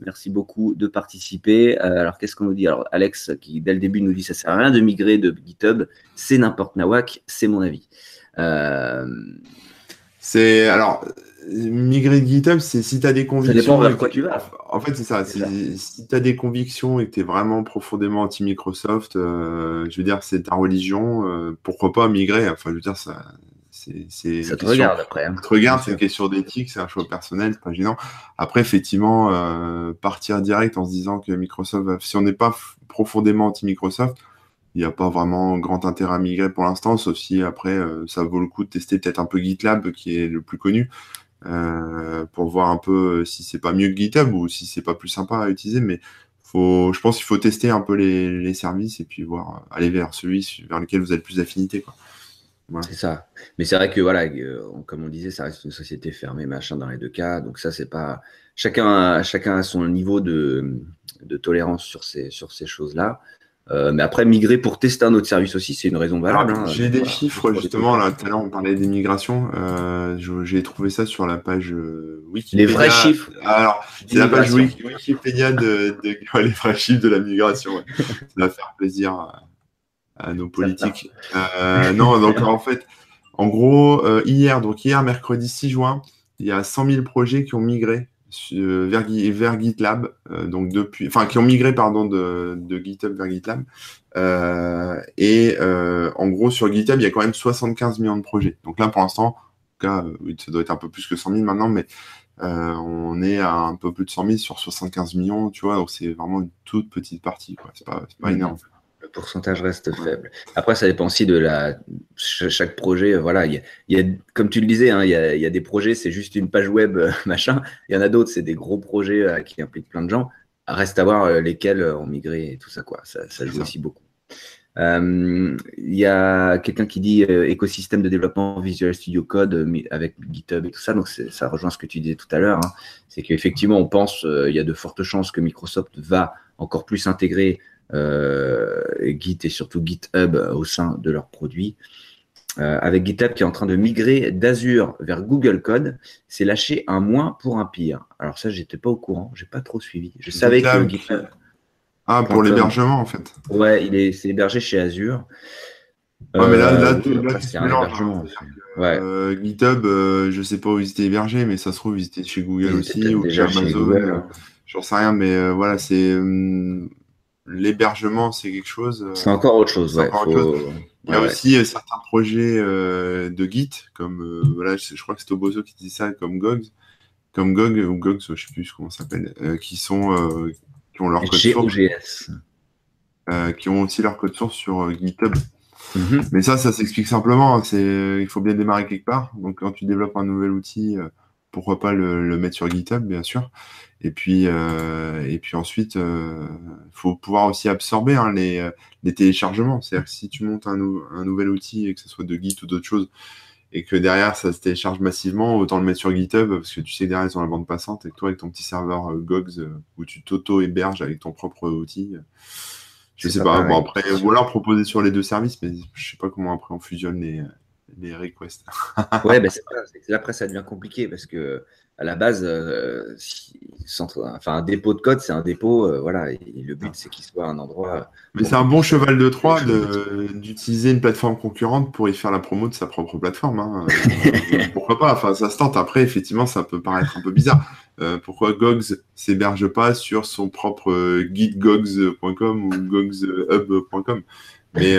Merci beaucoup de participer. Alors, qu'est-ce qu'on nous dit? Alors, Alex, qui dès le début nous dit « ça ne sert à rien de migrer de GitHub, c'est n'importe nawak, c'est mon avis ». C'est… alors… migrer de GitHub, c'est si tu as des convictions. Ça dépend tu vas. En fait, c'est ça. Si tu as des convictions et que tu es vraiment profondément anti-Microsoft, je veux dire, c'est ta religion, pourquoi pas migrer? Enfin, je veux dire, ça. Ça te regarde après. Hein. Ça te regarde, c'est une question d'éthique, c'est un choix personnel, c'est pas gênant. Après, effectivement, partir direct en se disant que Microsoft, si on n'est pas profondément anti-Microsoft, il n'y a pas vraiment grand intérêt à migrer pour l'instant, sauf si après, ça vaut le coup de tester peut-être un peu GitLab, qui est le plus connu. Pour voir un peu si c'est pas mieux que GitHub ou si c'est pas plus sympa à utiliser, mais je pense qu'il faut tester un peu les services et puis voir, aller vers celui vers lequel vous avez plus d'affinité, quoi. Voilà. C'est ça. Mais c'est vrai que voilà, comme on disait, ça reste une société fermée, machin, dans les deux cas. Donc ça, c'est pas chacun a son niveau de tolérance sur ces choses-là. Mais après, migrer pour tester un autre service aussi, c'est une raison valable. Hein. J'ai des chiffres, justement, là, tout à l'heure, on parlait des migrations. J'ai trouvé ça sur la page Wikipédia. Les vrais chiffres. Alors, c'est la page Wikipédia de les vrais chiffres de la migration. Ouais. Ça va faire plaisir à nos politiques. Non, donc en fait, en gros, hier, mercredi 6 juin, il y a 100 000 projets qui ont migré vers GitLab, donc depuis, enfin qui ont migré pardon de GitHub vers GitLab, en gros sur GitHub il y a quand même 75 millions de projets. Donc là pour l'instant, en tout cas, ça doit être un peu plus que 100 000 maintenant, mais on est à un peu plus de 100 000 sur 75 millions, tu vois, donc c'est vraiment une toute petite partie, quoi. C'est pas énorme. Le pourcentage reste faible. Après, ça dépend aussi de chaque projet. Voilà, il y a, comme tu le disais, hein, il y a des projets, c'est juste une page web, machin. Il y en a d'autres, c'est des gros projets qui impliquent plein de gens. Reste à voir lesquels ont migré et tout ça, quoi. Ça joue aussi beaucoup. Il y a quelqu'un qui dit écosystème de développement Visual Studio Code avec GitHub et tout ça, donc ça rejoint ce que tu disais tout à l'heure, hein. C'est qu'effectivement, on pense il y a de fortes chances que Microsoft va encore plus intégrer Git et surtout GitHub au sein de leurs produits, avec GitHub qui est en train de migrer d'Azure vers Google Code. C'est lâcher un moins pour un pire. Alors ça, j'étais pas au courant, j'ai pas trop suivi. Je savais que GitHub… Ah, pour l'hébergement, en fait. Ouais, c'est hébergé chez Azure. Ouais, mais là tu un hébergement. Ouais. GitHub, je sais pas où ils étaient hébergés, mais ça se trouve, ils étaient chez Google aussi, ou chez Amazon. J'en sais rien, mais voilà, c'est… l'hébergement, c'est quelque chose. C'est encore autre chose. Ouais, Il y a aussi certains projets de Git, comme voilà, je crois que c'est Obozo qui dit ça, comme Gogs, je ne sais plus comment ça s'appelle, qui ont leur code source. Qui ont aussi leur code source sur GitHub. Mm-hmm. Mais ça s'explique simplement. Hein, il faut bien démarrer quelque part. Donc quand tu développes un nouvel outil, pourquoi pas le mettre sur GitHub, bien sûr. Et puis ensuite, faut pouvoir aussi absorber hein, les téléchargements. C'est-à-dire que si tu montes un nouvel outil, et que ce soit de Git ou d'autres choses, et que derrière, ça se télécharge massivement, autant le mettre sur GitHub, parce que tu sais que derrière, ils ont la bande passante, et que toi, avec ton petit serveur Gogs, où tu t'auto-héberges avec ton propre outil, je sais pas. Bon, après, voilà, proposer sur les deux services, mais je sais pas comment après on fusionne les requests. Ouais, ben après, ça devient compliqué, parce que à la base, un dépôt de code, c'est un dépôt, voilà. Et le but, c'est qu'il soit un endroit… Mais c'est un bon cheval de Troie d'utiliser une plateforme concurrente pour y faire la promo de sa propre plateforme. Hein. Pourquoi pas? Enfin, ça se tente. Après, effectivement, ça peut paraître un peu bizarre. Pourquoi Gogs s'héberge pas sur son propre gitgogs.com ou gogshub.com? Mais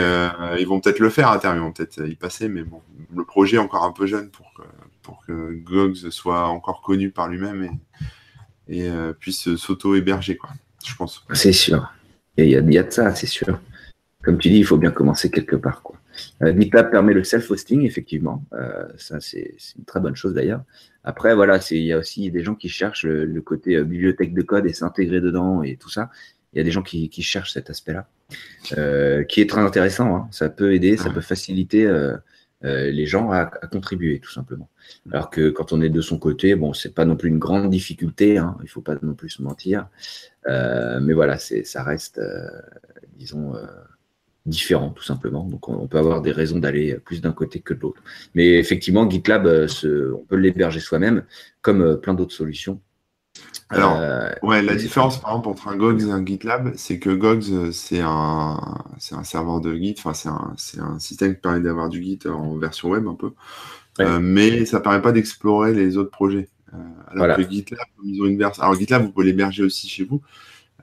ils vont peut-être le faire à terme, ils vont peut-être y passer, mais bon, le projet est encore un peu jeune pour que Gogs soit encore connu par lui-même et puisse s'auto-héberger, quoi, je pense. C'est sûr. Il y a de ça, c'est sûr. Comme tu dis, il faut bien commencer quelque part, quoi. GitLab permet le self-hosting, effectivement. Ça, c'est une très bonne chose, d'ailleurs. Après, voilà, il y a aussi des gens qui cherchent le côté bibliothèque de code et s'intégrer dedans et tout ça. Il y a des gens qui cherchent cet aspect-là, qui est très intéressant. Hein. Ça peut aider, ça peut faciliter les gens à contribuer, tout simplement. Alors que quand on est de son côté, bon, c'est pas non plus une grande difficulté, hein, il faut pas non plus se mentir. Mais voilà, ça reste, disons, différent, tout simplement. Donc, on peut avoir des raisons d'aller plus d'un côté que de l'autre. Mais effectivement, GitLab, on peut l'héberger soi-même, comme plein d'autres solutions. Alors, ouais, la différence, par exemple, entre un Gogs et un GitLab, c'est que Gogs, c'est un serveur de Git, enfin, c'est un système qui permet d'avoir du Git en version web un peu, ouais. Mais ça ne permet pas d'explorer les autres projets. Alors voilà. Que GitLab, ils ont une version. Alors, GitLab, vous pouvez l'héberger aussi chez vous,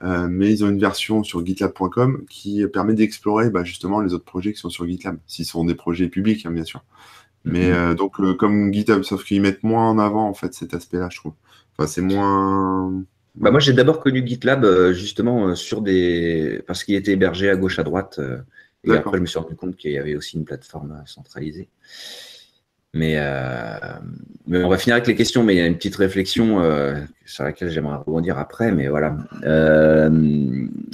mais ils ont une version sur GitLab.com qui permet d'explorer justement les autres projets qui sont sur GitLab, s'ils sont des projets publics, hein, bien sûr. Mais donc, comme GitHub, sauf qu'ils mettent moins en avant en fait cet aspect-là, je trouve. Enfin, c'est moins. Bah moi, j'ai d'abord connu GitLab justement sur des parce qu'il était hébergé à gauche à droite. Et après, je me suis rendu compte qu'il y avait aussi une plateforme centralisée. Mais on va finir avec les questions. Mais il y a une petite réflexion sur laquelle j'aimerais rebondir après. Mais voilà,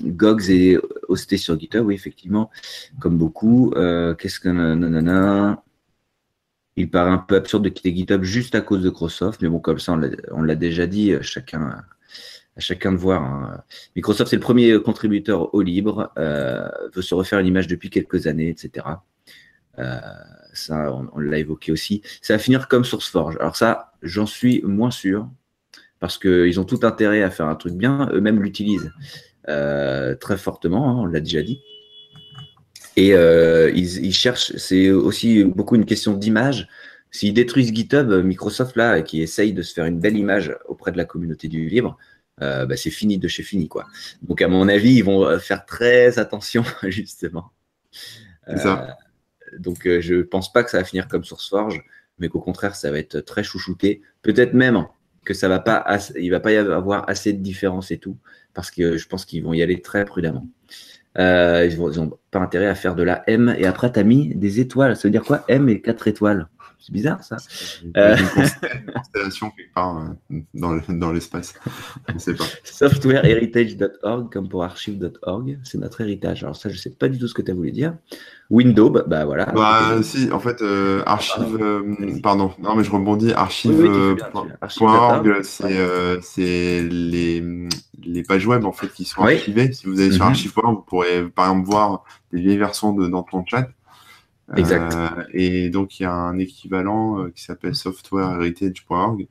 Gogs est hosté sur GitHub, oui effectivement, comme beaucoup. Qu'est-ce que nanana. Il paraît un peu absurde de quitter GitHub juste à cause de Microsoft, mais bon, comme ça, on l'a déjà dit, à chacun de voir. Hein. Microsoft, c'est le premier contributeur au libre, veut se refaire une image depuis quelques années, etc. Ça, on l'a évoqué aussi. Ça va finir comme SourceForge. Alors ça, j'en suis moins sûr, parce qu'ils ont tout intérêt à faire un truc bien, eux-mêmes l'utilisent très fortement, hein, on l'a déjà dit. Et ils cherchent, c'est aussi beaucoup une question d'image. S'ils détruisent GitHub, Microsoft, là, qui essaye de se faire une belle image auprès de la communauté du libre, bah, c'est fini de chez fini, quoi. Donc, à mon avis, ils vont faire très attention, justement. Ça. Donc, je pense pas que ça va finir comme SourceForge, mais qu'au contraire, ça va être très chouchouté. Peut-être même que ça va pas, il va pas y avoir assez de différence et tout, parce que je pense qu'ils vont y aller très prudemment. Ils n'ont pas intérêt à faire de la M et après tu as mis des étoiles, ça veut dire quoi M et 4 étoiles, c'est bizarre ça, une constellation quelque part dans l'espace, je sais pas. Softwareheritage.org comme pour archive.org, c'est notre héritage. Alors ça, je sais pas du tout ce que tu as voulu dire. Windows, bah voilà, bah si en fait archive, pardon, non mais je rebondis, archive.org, c'est les pages web en fait qui sont archivées. Si vous allez sur archive.org, vous pourrez par exemple voir des vieilles versions d'Antoine Chat. Exact. Et donc il y a un équivalent qui s'appelle softwareheritage.org.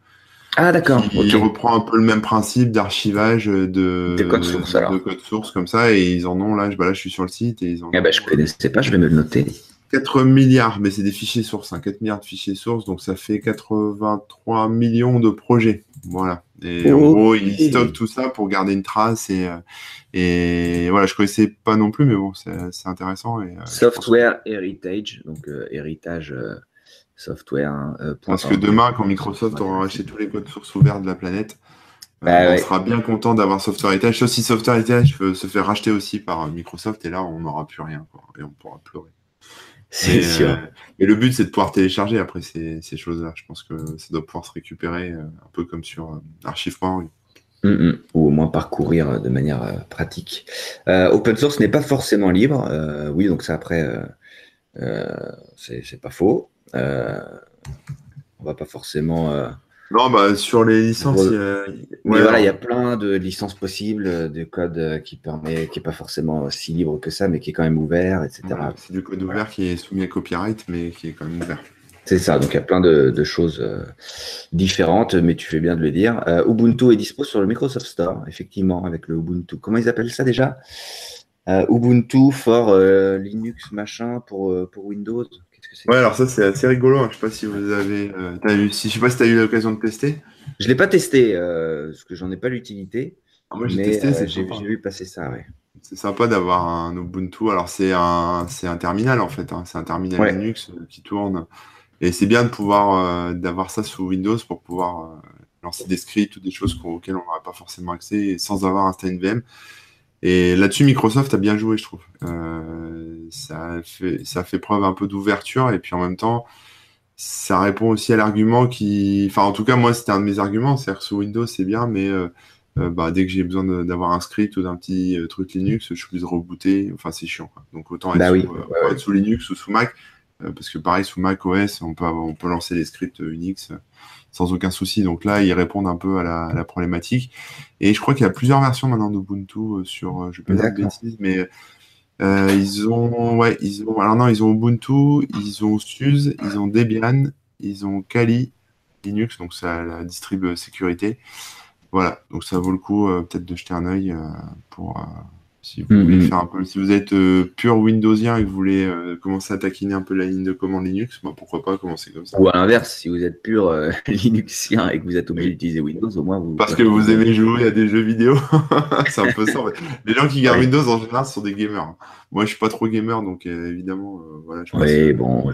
Ah d'accord. Qui reprend un peu le même principe d'archivage de code source, comme ça, et ils en ont là. Bah là je suis sur le site et ils en. Ah bah je connaissais pas, je vais me le noter. 4 milliards, mais c'est des fichiers sources, hein, 4 milliards de fichiers sources, donc ça fait 83 millions de projets. Voilà. Et en gros, ils stockent tout ça pour garder une trace. Et voilà, je ne connaissais pas non plus, mais bon, c'est intéressant. Et, Software Heritage, donc héritage software. Parce que demain, quand Microsoft aura racheté tous les codes sources ouverts de la planète, on sera bien content d'avoir Software Heritage. Sauf si Software Heritage se fait racheter aussi par Microsoft, et là, on n'aura plus rien, quoi, et on pourra pleurer. C'est sûr. Mais le but, c'est de pouvoir télécharger après ces choses-là. Je pense que ça doit pouvoir se récupérer un peu comme sur archive.org. Ou au moins parcourir de manière pratique. Open source n'est pas forcément libre. Oui, donc ça, après, c'est pas faux. On va pas forcément... Non, bah, sur les licences... Mais voilà, il y a plein de licences possibles, de code qui est pas forcément si libre que ça, mais qui est quand même ouvert, etc. Ouais, c'est du code ouvert qui est soumis à copyright, mais qui est quand même ouvert. C'est ça, donc il y a plein de choses différentes, mais tu fais bien de le dire. Ubuntu est dispo sur le Microsoft Store, effectivement, avec le Ubuntu. Comment ils appellent ça déjà? Ubuntu for Linux, machin, pour Windows. Ouais, alors ça c'est assez rigolo, hein. Je sais pas si vous avez je sais pas si tu as eu l'occasion de tester. Je l'ai pas testé parce que j'en ai pas l'utilité. Ah, moi j'ai testé, j'ai vu passer ça, ouais. C'est sympa d'avoir un Ubuntu. Alors c'est un terminal en fait, hein. C'est un terminal Linux qui tourne et c'est bien de pouvoir d'avoir ça sous Windows pour pouvoir lancer des scripts ou des choses auxquelles on n'aurait pas forcément accès sans avoir installé une VM. Et là-dessus, Microsoft a bien joué, je trouve. ça fait preuve un peu d'ouverture et puis en même temps, ça répond aussi à l'argument qui… Enfin, en tout cas, moi, c'était un de mes arguments. C'est-à-dire que sous Windows, c'est bien, mais dès que j'ai besoin d'avoir un script ou d'un petit truc Linux, je suis obligé de rebooter. Enfin, c'est chiant, quoi. Donc, autant être sous Linux ou sous Mac, parce que pareil, sous Mac OS, on peut lancer les scripts Unix sans aucun souci. Donc là, ils répondent un peu à la problématique. Et je crois qu'il y a plusieurs versions maintenant d'Ubuntu sur… Je ne vais pas dire de bêtises, mais… ils ont Ubuntu, ils ont SUSE, ils ont Debian, ils ont Kali, Linux, donc ça la distribue sécurité. Voilà, donc ça vaut le coup peut-être de jeter un œil si vous voulez faire un peu. Si vous êtes pur Windowsien et que vous voulez commencer à taquiner un peu la ligne de commande Linux, bah, pourquoi pas commencer comme ça. Ou à l'inverse, si vous êtes pur Linuxien et que vous êtes obligé d'utiliser Windows, au moins vous… Parce que vous aimez jouer à des jeux vidéo, c'est un peu ça. En fait. Les gens qui gardent Windows en général sont des gamers. Moi, je suis pas trop gamer, donc évidemment, voilà. Oui, bon…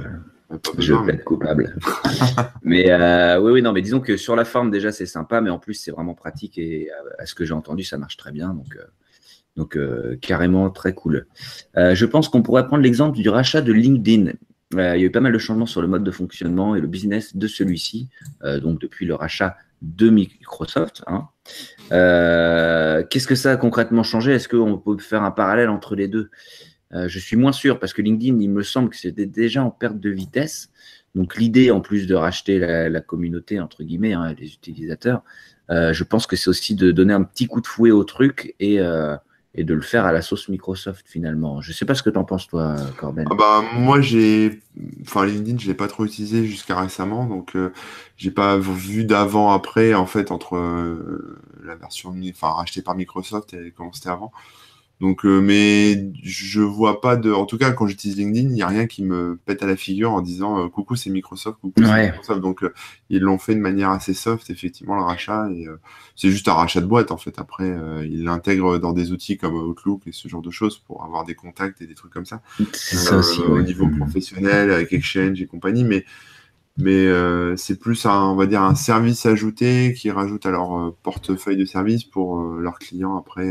Je vais être coupable. Mais mais disons que sur la forme, déjà, c'est sympa, mais en plus, c'est vraiment pratique et à ce que j'ai entendu, ça marche très bien, donc carrément très cool. Je pense qu'on pourrait prendre l'exemple du rachat de LinkedIn. Il y a eu pas mal de changements sur le mode de fonctionnement et le business de celui-ci, donc depuis le rachat de Microsoft. Hein. Qu'est-ce que ça a concrètement changé? Est-ce qu'on peut faire un parallèle entre les deux? Je suis moins sûr parce que LinkedIn, il me semble que c'était déjà en perte de vitesse. Donc, l'idée, en plus de racheter la communauté, entre guillemets, hein, les utilisateurs, je pense que c'est aussi de donner un petit coup de fouet au truc et de le faire à la sauce Microsoft, finalement. Je ne sais pas ce que tu en penses, toi, Corben. Moi, LinkedIn, je ne l'ai pas trop utilisé jusqu'à récemment. Donc, je n'ai pas vu d'avant-après, en fait, entre la version rachetée par Microsoft et comment c'était avant. Donc, mais je vois pas en tout cas, quand j'utilise LinkedIn, il n'y a rien qui me pète à la figure en disant coucou, c'est Microsoft, coucou, c'est Microsoft. Donc, ils l'ont fait de manière assez soft, effectivement, le rachat. Et c'est juste un rachat de boîte, en fait. Après, ils l'intègrent dans des outils comme Outlook et ce genre de choses pour avoir des contacts et des trucs comme ça. C'est ça aussi, au niveau professionnel, avec Exchange et compagnie. Mais c'est plus, on va dire, un service ajouté qui rajoute à leur portefeuille de services pour leurs clients après.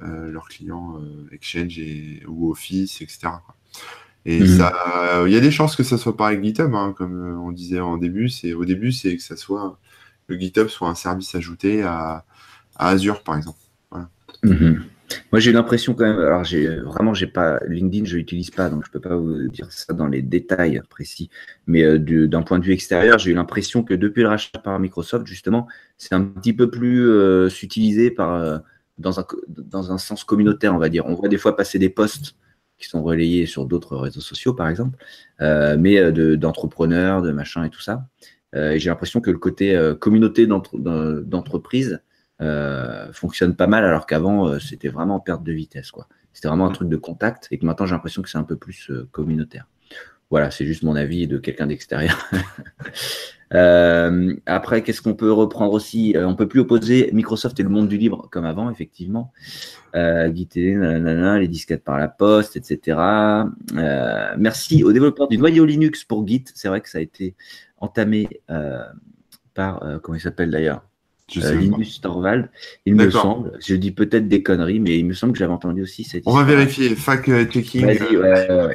Leurs clients Exchange ou Office, etc. Quoi. Et il y a des chances que ça soit pareil avec GitHub, hein, comme on disait en début. Au début, c'est que le GitHub soit un service ajouté à Azure, par exemple. Voilà. Moi, j'ai l'impression quand même… Alors, j'ai pas… LinkedIn, je l'utilise pas, donc je peux pas vous dire ça dans les détails précis. Mais d'un point de vue extérieur, j'ai eu l'impression que depuis le rachat par Microsoft, justement, c'est un petit peu plus utilisé par… dans un sens communautaire, on va dire. On voit des fois passer des posts qui sont relayés sur d'autres réseaux sociaux, par exemple, mais d'entrepreneurs, de machins et tout ça. Et j'ai l'impression que le côté communauté d'entreprise fonctionne pas mal, alors qu'avant, c'était vraiment en perte de vitesse, quoi. C'était vraiment un truc de contact et que maintenant, j'ai l'impression que c'est un peu plus communautaire. Voilà, c'est juste mon avis de quelqu'un d'extérieur. Après, qu'est-ce qu'on peut reprendre aussi? On ne peut plus opposer Microsoft et le monde du libre comme avant, effectivement. Git, les disquettes par la poste, etc. Merci aux développeurs du noyau Linux pour Git. C'est vrai que ça a été entamé par… comment il s'appelle d'ailleurs? Linus Torvald, il me semble. Je dis peut-être des conneries, mais il me semble que j'avais entendu aussi cette histoire. On va vérifier. Fact-checking. Vas-y, ouais.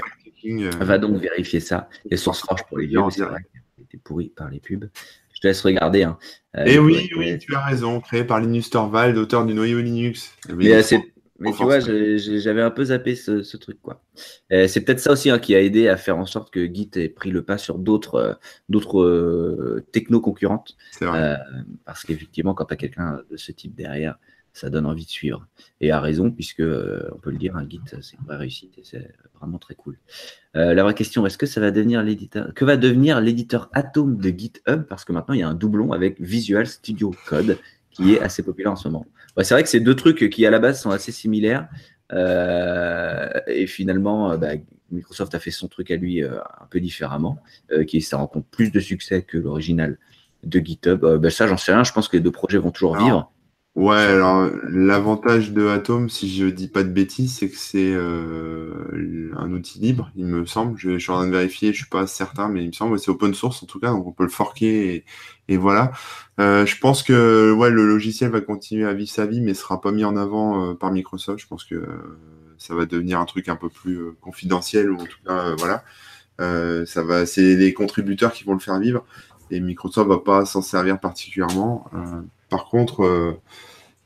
Va donc vérifier ça. Et SourceForge pour les vieux, c'est vrai qu'il était pourri par les pubs. Je te laisse regarder. Hein. Tu as raison. Créé par Linus Torvald, auteur du noyau Linux. J'avais un peu zappé ce truc, quoi. C'est peut-être ça aussi, hein, qui a aidé à faire en sorte que Git ait pris le pas sur d'autres techno-concurrentes. C'est vrai. Parce qu'effectivement, quand tu as quelqu'un de ce type derrière, ça donne envie de suivre. Et à raison, puisque, on peut le dire, Git, c'est une vraie réussite et c'est vraiment très cool. La vraie question, est-ce que ça va devenir l'éditeur… Que va devenir l'éditeur Atom de GitHub? Parce que maintenant, il y a un doublon avec Visual Studio Code qui est assez populaire en ce moment. Ouais, c'est vrai que ces deux trucs qui, à la base, sont assez similaires. Et finalement, Microsoft a fait son truc à lui un peu différemment, ça rencontre plus de succès que l'original de GitHub. Ça, j'en sais rien. Je pense que les deux projets vont toujours vivre. Ouais, alors l'avantage de Atom, si je dis pas de bêtises, c'est que c'est un outil libre, il me semble. Je suis en train de vérifier, je suis pas certain, mais il me semble que c'est open source en tout cas, donc on peut le forquer et voilà. Je pense que ouais, le logiciel va continuer à vivre sa vie, mais sera pas mis en avant par Microsoft. Je pense que ça va devenir un truc un peu plus confidentiel, ou en tout cas, voilà. C'est les contributeurs qui vont le faire vivre, et Microsoft va pas s'en servir particulièrement. Par contre,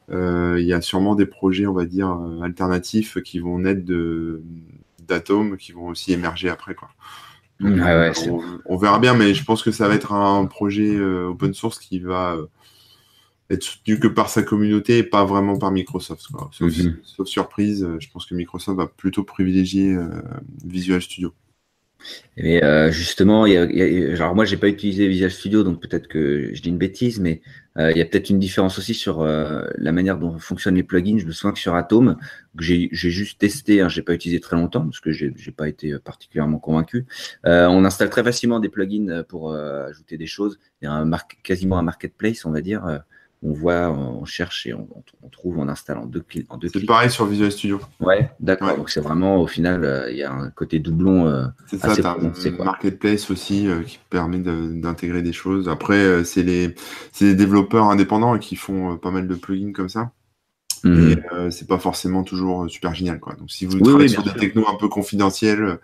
y a sûrement des projets, on va dire, alternatifs qui vont naître d'atomes, qui vont aussi émerger après, quoi. Donc, ouais, on verra bien, mais je pense que ça va être un projet open source qui va être soutenu que par sa communauté et pas vraiment par Microsoft, quoi. Sauf surprise, je pense que Microsoft va plutôt privilégier Visual Studio. Mais justement, alors moi, j'ai pas utilisé Visual Studio, donc peut-être que je dis une bêtise, mais il y a peut-être une différence aussi sur la manière dont fonctionnent les plugins. Je me souviens que sur Atom, que j'ai juste testé, hein, j'ai pas utilisé très longtemps parce que j'ai pas été particulièrement convaincu. On installe très facilement des plugins pour ajouter des choses. Il y a quasiment un marketplace, on va dire. On voit, on cherche et on trouve, on installe en deux clics. C'est pareil sur Visual Studio. Ouais, d'accord. Ouais. Donc, c'est vraiment, au final, il y a un côté doublon. C'est ça, tu as un marketplace aussi qui permet d'intégrer des choses. Après, c'est les développeurs indépendants qui font pas mal de plugins comme ça. Mmh. Et c'est pas forcément toujours super génial, quoi. Donc, si vous travaillez sur des technos un peu confidentiels,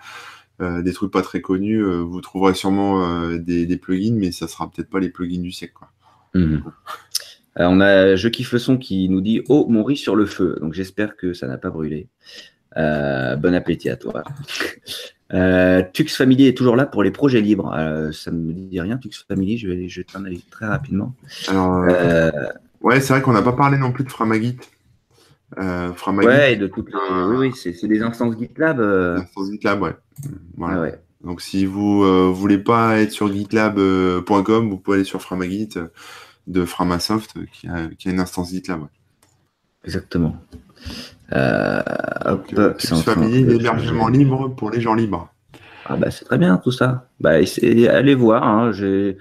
des trucs pas très connus, vous trouverez sûrement des plugins, mais ça sera peut-être pas les plugins du siècle, quoi. Mmh. On a Je kiffe le son qui nous dit « Oh, mon riz sur le feu ». Donc, j'espère que ça n'a pas brûlé. Bon appétit à toi. Tux Family est toujours là pour les projets libres. Ça ne me dit rien, Tux Family. Je vais jeter un avis très rapidement. Alors, ouais, c'est vrai qu'on n'a pas parlé non plus de Framagit. Framagit, ouais, de toutes oui, c'est des instances GitLab. Des instances GitLab, ouais. Voilà. Ah ouais. Donc, si vous voulez pas être sur GitLab.com, vous pouvez aller sur Framagit. De Framasoft qui a une instance GitLab. Ouais. Exactement. Famille, l'hébergement libre pour les gens libres. Ah bah c'est très bien tout ça. Bah allez voir. Hein, j'ai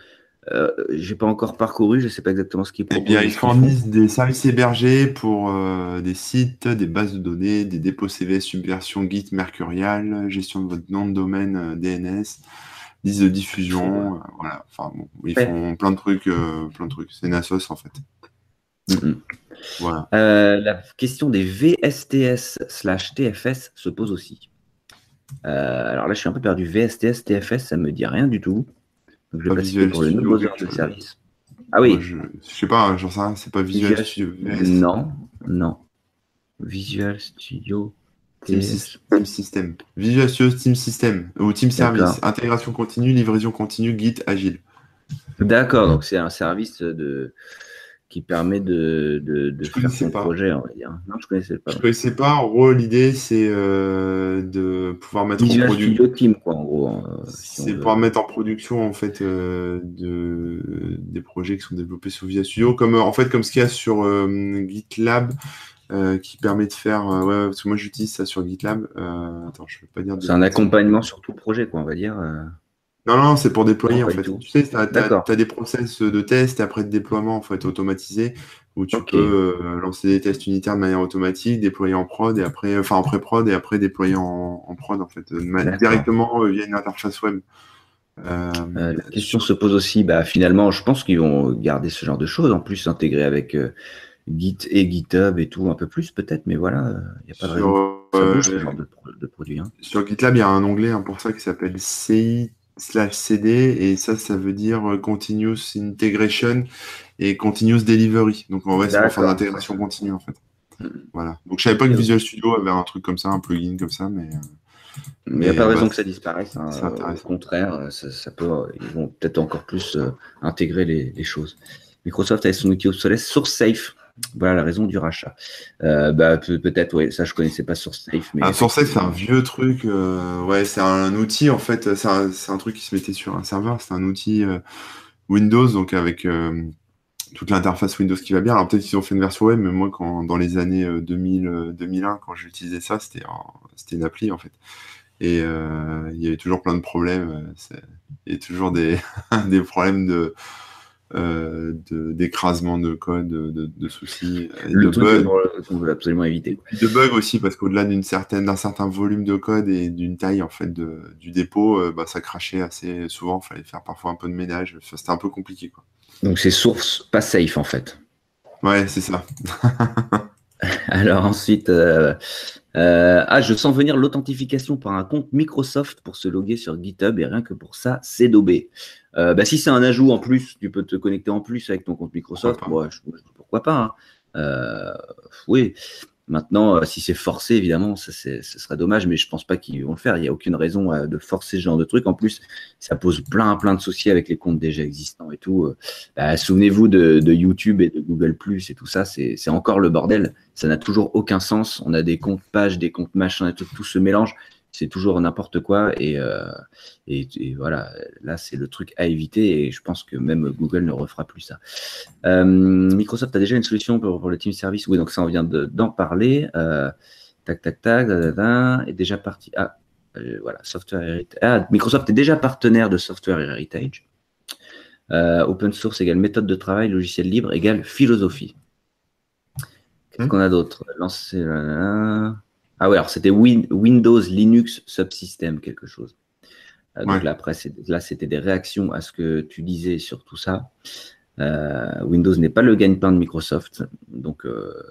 pas encore parcouru, je sais pas exactement ce qu'ils proposent. Eh bien, ils fournissent des services hébergés pour des sites, des bases de données, des dépôts CVS, Subversion, Git, Mercurial, gestion de votre nom de domaine DNS. Liste de diffusion, voilà. Enfin, bon, ils font plein de trucs, C'est Nassos, en fait. Mm-hmm. Voilà. La question des VSTS/TFS se pose aussi. Alors là, je suis un peu perdu. VSTS, TFS, ça me dit rien du tout. Donc, je vais passer pour le nouveau de service. Ah oui. Moi, je sais pas, genre ça, c'est pas Visual Studio. Non. Visual Studio. Team System. Visual Studio Team System ou Team Service. Intégration continue, livraison continue, Git, Agile. D'accord, donc c'est un service qui permet de faire son projet, on va dire. Non, je ne connaissais pas. Je ne connaissais pas. En gros, l'idée, c'est de pouvoir mettre Visual en production. Visual Studio Team, quoi, en gros. C'est pouvoir mettre en production, en fait, des projets qui sont développés sous Visual Studio, comme ce qu'il y a sur GitLab. Qui permet de faire... ouais, parce que moi, j'utilise ça sur GitLab. Attends, je ne veux pas dire... C'est un accompagnement sur tout projet, quoi, on va dire. Non, c'est pour déployer, en fait. Tu sais, tu as des process de test et après de déploiement, en fait, automatisé, où tu peux lancer des tests unitaires de manière automatique, déployer en prod, et après, en pré-prod, et après déployer en prod, en fait, directement via une interface web. La question se pose aussi, finalement, je pense qu'ils vont garder ce genre de choses, en plus, intégrées avec... Git et GitHub et tout, un peu plus peut-être, mais voilà, il n'y a pas de produit. Hein. Sur GitLab, il y a un onglet pour ça qui s'appelle CI/CD, et ça veut dire Continuous Integration et Continuous Delivery. Donc, en vrai, c'est pour faire l'intégration continue, en fait. Voilà. Donc, je ne savais pas que Visual Studio avait un truc comme ça, un plugin comme ça, mais... Il n'y a pas de raison que ça disparaisse. Hein. Au contraire, ils vont peut-être encore plus intégrer les choses. Microsoft avec son outil obsolète, SourceSafe. Voilà la raison du rachat. Peut-être, oui, ça je connaissais pas SourceSafe. Mais... SourceSafe, c'est un vieux truc. C'est un outil, en fait. C'est un truc qui se mettait sur un serveur. C'est un outil Windows, donc avec toute l'interface Windows qui va bien. Alors peut-être qu'ils ont fait une version web, mais moi, dans les années 2000-2001, quand j'utilisais ça, c'était une appli, en fait. Et il y avait toujours plein de problèmes. Il y a toujours des problèmes d'écrasement de code, de soucis, de bugs. On veut absolument éviter. De bugs aussi, parce qu'au-delà d'un certain volume de code et d'une taille en fait, du dépôt, ça crachait assez souvent. Il fallait faire parfois un peu de ménage. Enfin, c'était un peu compliqué, quoi. Donc, c'est source pas safe, en fait. Ouais, c'est ça. Alors ensuite, je sens venir l'authentification par un compte Microsoft pour se loguer sur GitHub, et rien que pour ça, c'est daubé. Si c'est un ajout en plus, tu peux te connecter en plus avec ton compte Microsoft, pourquoi pas, hein. Oui, maintenant, si c'est forcé, évidemment, ce serait dommage, mais je ne pense pas qu'ils vont le faire. Il n'y a aucune raison de forcer ce genre de truc. En plus, ça pose plein de soucis avec les comptes déjà existants et tout. Souvenez-vous de YouTube et de Google+, et tout ça, c'est encore le bordel. Ça n'a toujours aucun sens. On a des comptes pages, des comptes machin, et tout se mélange. C'est toujours n'importe quoi. Et voilà, là, c'est le truc à éviter. Et je pense que même Google ne refera plus ça. Microsoft a déjà une solution pour le Team Service. Oui, donc ça, on vient d'en parler. Est déjà parti. Voilà, Software Heritage. Microsoft est déjà partenaire de Software Heritage. Open source égale méthode de travail, logiciel libre égale philosophie. Qu'est-ce qu'on a d'autre? Lancer... Ah ouais, alors c'était Windows, Linux, Subsystem, quelque chose. Donc là, après, c'était des réactions à ce que tu disais sur tout ça. Windows n'est pas le gagne-pain de Microsoft. Donc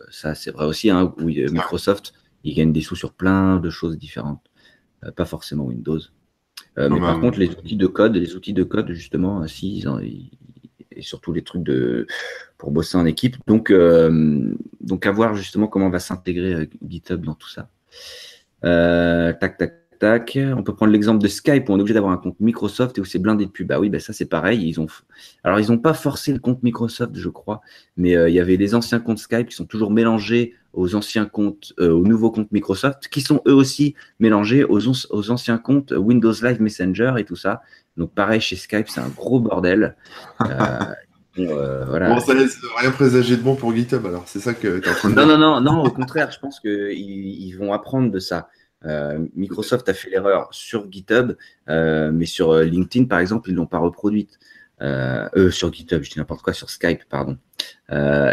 ça, c'est vrai aussi. Hein, oui, Microsoft, il gagne des sous sur plein de choses différentes. Pas forcément Windows. Par contre, les outils de code, justement, et surtout les trucs pour bosser en équipe. Donc à voir justement comment va s'intégrer GitHub dans tout ça. On peut prendre l'exemple de Skype où on est obligé d'avoir un compte Microsoft et où c'est blindé de pub. Bah oui, ça c'est pareil. Ils n'ont pas forcé le compte Microsoft, je crois, mais il y avait les anciens comptes Skype qui sont toujours mélangés aux anciens comptes, aux nouveaux comptes Microsoft, qui sont eux aussi mélangés aux anciens comptes Windows Live Messenger et tout ça. Donc pareil chez Skype, c'est un gros bordel. Voilà. Bon, ça laisse rien présager de bon pour GitHub, alors c'est ça que tu es en train de dire. Non, au contraire, je pense qu'ils vont apprendre de ça. Microsoft a fait l'erreur sur GitHub, mais sur LinkedIn, par exemple, ils ne l'ont pas reproduite. Sur GitHub, je dis n'importe quoi, sur Skype, pardon.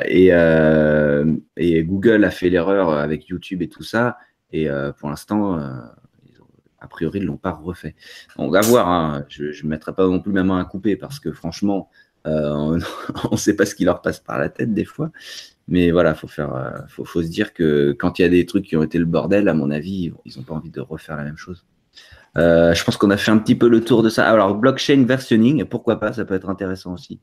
Et Google a fait l'erreur avec YouTube et tout ça, et pour l'instant, a priori, ils ne l'ont pas refait. On va voir, hein. Je ne mettrai pas non plus ma main à couper, parce que franchement, on ne sait pas ce qui leur passe par la tête des fois. Mais voilà, faut se dire que quand il y a des trucs qui ont été le bordel, à mon avis, ils n'ont pas envie de refaire la même chose. Je pense qu'on a fait un petit peu le tour de ça. Alors, blockchain versioning, pourquoi pas, ça peut être intéressant aussi.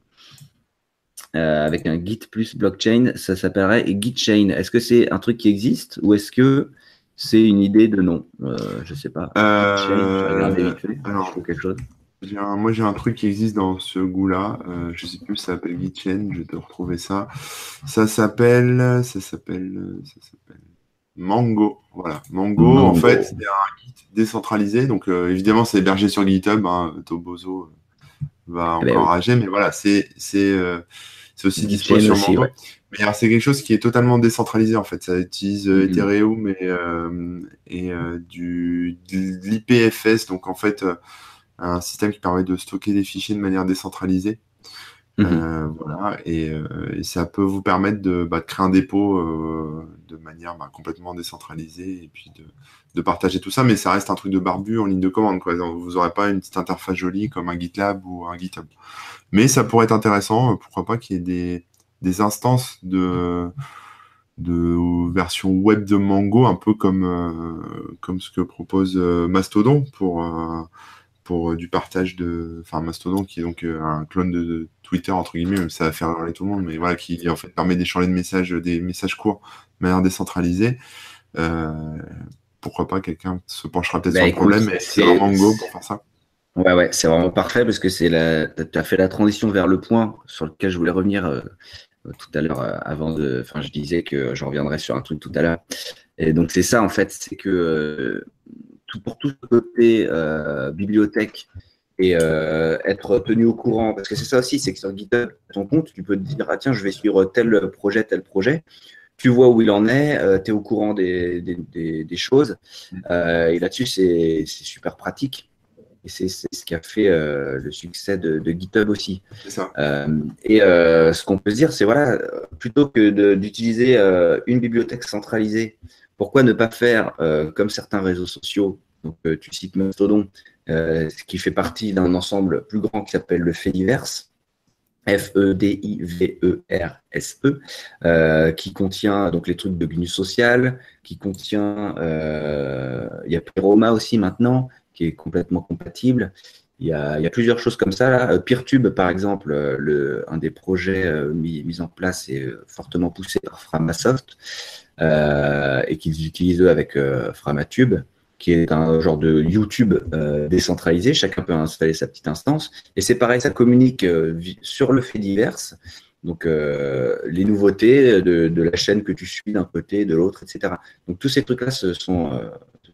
Avec un Git plus blockchain, ça s'appellerait Gitchain. Est-ce que c'est un truc qui existe ou est-ce que c'est une idée de nom? Je ne sais pas. Moi, j'ai un truc qui existe dans ce goût-là. Je ne sais plus, ça s'appelle Gitchain. Je vais te retrouver ça. Ça s'appelle Mango. Voilà. Mango, en fait, c'est un Git décentralisé. Donc, évidemment, c'est hébergé sur GitHub. Hein. Tobozo va encourager. Mais voilà, c'est aussi disponible sur Mango. Ouais. Mais alors, c'est quelque chose qui est totalement décentralisé, en fait. Ça utilise Ethereum et de l'IPFS. Donc, en fait... un système qui permet de stocker des fichiers de manière décentralisée. Et ça peut vous permettre de créer un dépôt de manière complètement décentralisée et puis de partager tout ça, mais ça reste un truc de barbu en ligne de commande, quoi. Vous n'aurez pas une petite interface jolie comme un GitLab ou un GitHub. Mais ça pourrait être intéressant, pourquoi pas qu'il y ait des instances de version web de Mango, un peu comme ce que propose Mastodon pour du partage Mastodon, qui est donc un clone de Twitter, entre guillemets, même ça va faire hurler tout le monde, mais voilà, qui en fait permet d'échanger des messages courts de manière décentralisée. Pourquoi pas, quelqu'un se penchera peut-être sur le problème, mais c'est vraiment Mango pour faire ça. Ouais, c'est vraiment parfait, parce que tu as fait la transition vers le point sur lequel je voulais revenir tout à l'heure, je disais que je reviendrai sur un truc tout à l'heure. Et donc, c'est ça, en fait, c'est que... pour tout ce côté bibliothèque et être tenu au courant, parce que c'est ça aussi, c'est que sur GitHub, ton compte, tu peux te dire, ah tiens, je vais suivre tel projet, tu vois où il en est, tu es au courant des choses, et là-dessus, c'est super pratique. Et c'est ce qui a fait le succès de GitHub aussi. C'est ça. Ce qu'on peut se dire, c'est voilà, plutôt que d'utiliser une bibliothèque centralisée, pourquoi ne pas faire comme certains réseaux sociaux, donc tu cites Mastodon, qui fait partie d'un ensemble plus grand qui s'appelle le Fediverse, F-E-D-I-V-E-R-S-E, qui contient donc les trucs de GNU social, qui contient, il y a Peroma aussi maintenant, qui est complètement compatible. Il y a plusieurs choses comme ça. Là. Peertube, par exemple, un des projets mis en place et fortement poussé par Framasoft, et qu'ils utilisent eux avec Framatube, qui est un genre de YouTube décentralisé. Chacun peut installer sa petite instance. Et c'est pareil, ça communique sur le Fediverse. Donc, les nouveautés de la chaîne que tu suis d'un côté, de l'autre, etc. Donc, tous ces trucs-là se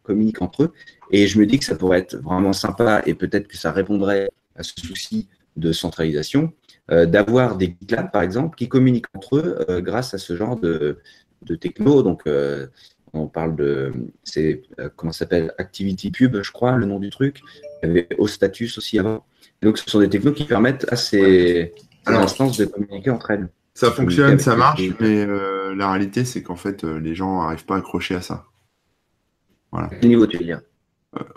communiquent entre eux. Et je me dis que ça pourrait être vraiment sympa et peut-être que ça répondrait à ce souci de centralisation, d'avoir des GitLab, par exemple, qui communiquent entre eux grâce à ce genre de techno. Donc, on parle de, comment ça s'appelle, ActivityPub, je crois, le nom du truc. Il y avait OStatus aussi avant. Donc, ce sont des technos qui permettent à ces instances de communiquer entre elles. Ça fonctionne, ça marche, mais la réalité, c'est qu'en fait, les gens n'arrivent pas à accrocher à ça. Voilà. À quel niveau tu veux dire?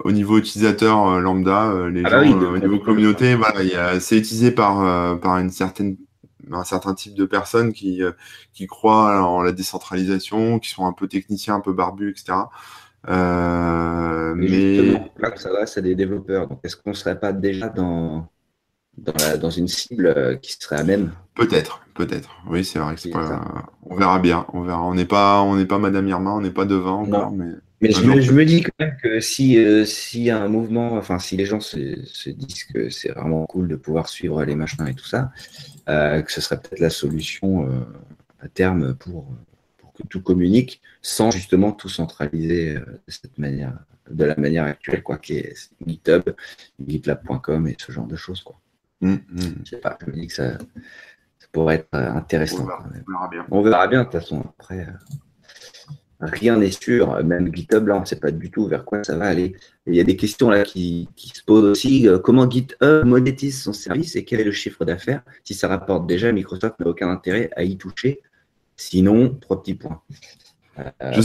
Au niveau utilisateur lambda, les gens, au niveau communauté, voilà, c'est utilisé par un certain type de personnes qui croient en la décentralisation, qui sont un peu techniciens, un peu barbus, etc. Justement, là, ça va, c'est des développeurs. Donc, est-ce qu'on ne serait pas déjà dans une cible qui serait à même? Peut-être. Oui, c'est vrai. On verra bien. On verra. On n'est pas Madame Irma, on n'est pas devin encore, mais. Mais je me dis quand même que s'il y a un mouvement, enfin si les gens se disent que c'est vraiment cool de pouvoir suivre les machins et tout ça, que ce serait peut-être la solution à terme pour que tout communique sans justement tout centraliser de la manière actuelle, quoi, qui est GitHub, GitLab.com et ce genre de choses, quoi. Je sais pas, je me dis que ça pourrait être intéressant. On verra bien de toute façon après. Rien n'est sûr, même GitHub, là, on ne sait pas du tout vers quoi ça va aller. Il y a des questions là qui se posent aussi. Comment GitHub monétise son service et quel est le chiffre d'affaires? Si ça rapporte déjà, Microsoft n'a aucun intérêt à y toucher. Sinon, 3 petits points. Je ne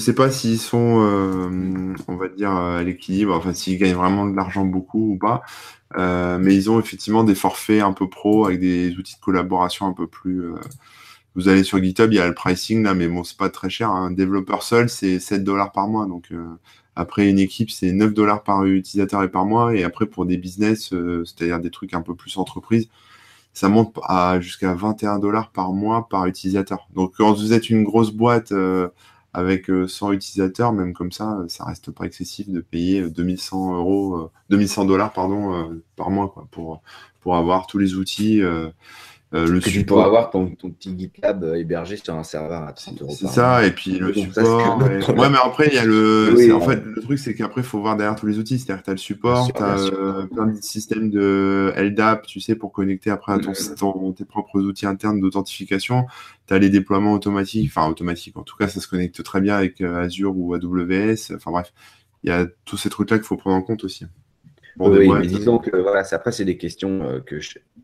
sais pas s'ils sont, on va dire, à l'équilibre, enfin, s'ils gagnent vraiment de l'argent beaucoup ou pas. Mais ils ont effectivement des forfaits un peu pro avec des outils de collaboration un peu plus... Vous allez sur GitHub, il y a le pricing, là, mais bon, c'est pas très cher. Un développeur seul, c'est $7 par mois. Donc, après, une équipe, c'est $9 par utilisateur et par mois. Et après, pour des business, c'est-à-dire des trucs un peu plus entreprises, ça monte à jusqu'à $21 par mois par utilisateur. Donc, quand vous êtes une grosse boîte avec 100 utilisateurs, même comme ça, ça reste pas excessif de payer $2100 pardon, par mois, quoi, pour avoir tous les outils... tu pourras avoir ton petit GitLab hébergé sur un serveur à $30. C'est ça, et puis le support. Ouais, mais après, il y a le truc, c'est qu'après, il faut voir derrière tous les outils. C'est-à-dire que tu as le support, tu as plein de systèmes de LDAP, tu sais, pour connecter après à tes propres outils internes d'authentification. Tu as les déploiements automatiques, en tout cas, ça se connecte très bien avec Azure ou AWS. Enfin bref, il y a tous ces trucs-là qu'il faut prendre en compte aussi. Mais disons que voilà, après, c'est des questions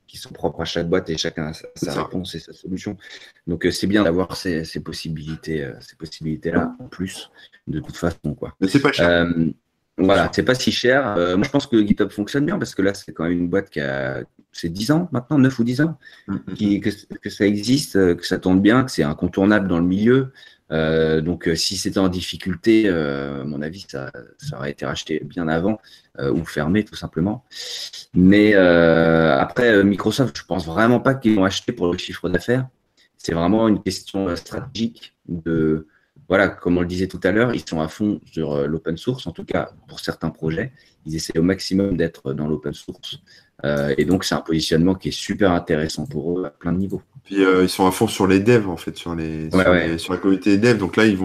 qui sont propres à chaque boîte et chacun a sa réponse et sa solution. Donc, c'est bien d'avoir ces possibilités-là en plus, de toute façon, quoi. Mais c'est pas cher. Voilà, c'est pas si cher. Moi, je pense que GitHub fonctionne bien parce que là, c'est quand même une boîte qui a 10 ans maintenant, 9 ou 10 ans, que ça existe, que ça tourne bien, que c'est incontournable dans le milieu. Donc, si c'était en difficulté, à mon avis, ça aurait été racheté bien avant ou fermé, tout simplement. Mais après, Microsoft, je pense vraiment pas qu'ils l'ont acheté pour le chiffre d'affaires. C'est vraiment une question stratégique de, voilà, comme on le disait tout à l'heure, ils sont à fond sur l'open source, en tout cas pour certains projets. Ils essaient au maximum d'être dans l'open source. Et donc, c'est un positionnement qui est super intéressant pour eux à plein de niveaux. Puis, ils sont à fond sur les devs, en fait, sur la communauté des devs. Donc là, ils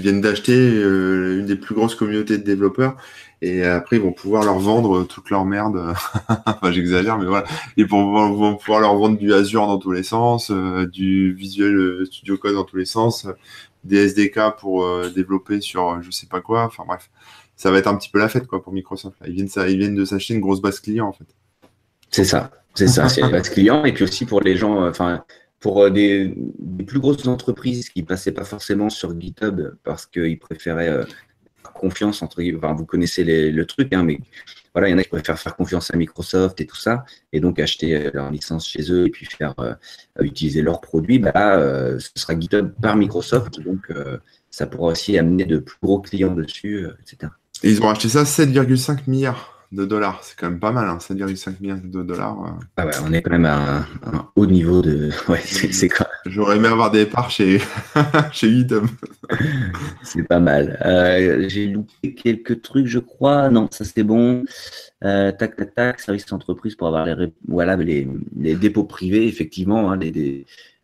viennent d'acheter une des plus grosses communautés de développeurs. Et après, ils vont pouvoir leur vendre toute leur merde. Enfin, j'exagère, mais voilà. Ils vont pouvoir leur vendre du Azure dans tous les sens, du Visual Studio Code dans tous les sens, des SDK pour développer sur je sais pas quoi. Enfin, bref. ça va être un petit peu la fête quoi, pour Microsoft. Là. Ils viennent de s'acheter une grosse base client, en fait. C'est ça, c'est la base client. Et puis aussi pour les gens, pour des plus grosses entreprises qui ne passaient pas forcément sur GitHub parce qu'ils préféraient confiance entre guillemets. Enfin, vous connaissez le truc, hein, mais voilà, il y en a qui préfèrent faire confiance à Microsoft et tout ça, et donc acheter leur licence chez eux et puis faire utiliser leurs produits. Ce sera GitHub par Microsoft, donc ça pourra aussi amener de plus gros clients dessus, etc. Et ils ont acheté ça 7,5 milliards de dollars. C'est quand même pas mal, hein, 7,5 milliards de dollars. Ah ouais, on est quand même à un haut niveau de... Ouais, c'est quoi. J'aurais aimé avoir des parts chez GitHub. C'est pas mal. J'ai loupé quelques trucs, je crois. Non, ça c'est bon. Tac, service d'entreprise pour avoir les dépôts privés, effectivement. Hein,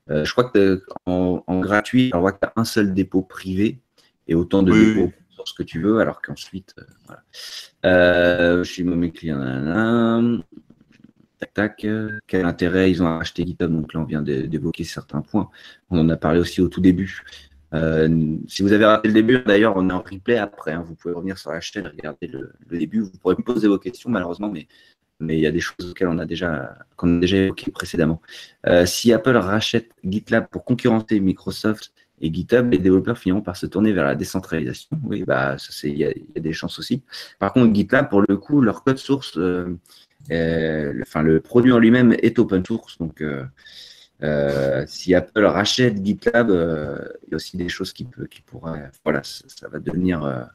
je crois que en gratuit, on voit que tu as un seul dépôt privé et autant de dépôts sur ce que tu veux, alors qu'ensuite, voilà. Je suis mes clients. Tac. Quel intérêt ils ont à acheter GitHub? Donc là, on vient d'évoquer certains points. On en a parlé aussi au tout début. Si vous avez raté le début, d'ailleurs, on est en replay après. Hein, vous pouvez revenir sur la chaîne, regarder le début. Vous pourrez me poser vos questions, malheureusement, mais il y a des choses auxquelles qu'on a déjà évoquées précédemment. Si Apple rachète GitLab pour concurrencer Microsoft et GitHub, les développeurs finiront par se tourner vers la décentralisation. Oui, il y a des chances aussi. Par contre, GitLab, pour le coup, leur code source, le produit en lui-même est open source. Donc, si Apple rachète GitLab, il y a aussi des choses qui pourraient… Voilà, ça va devenir…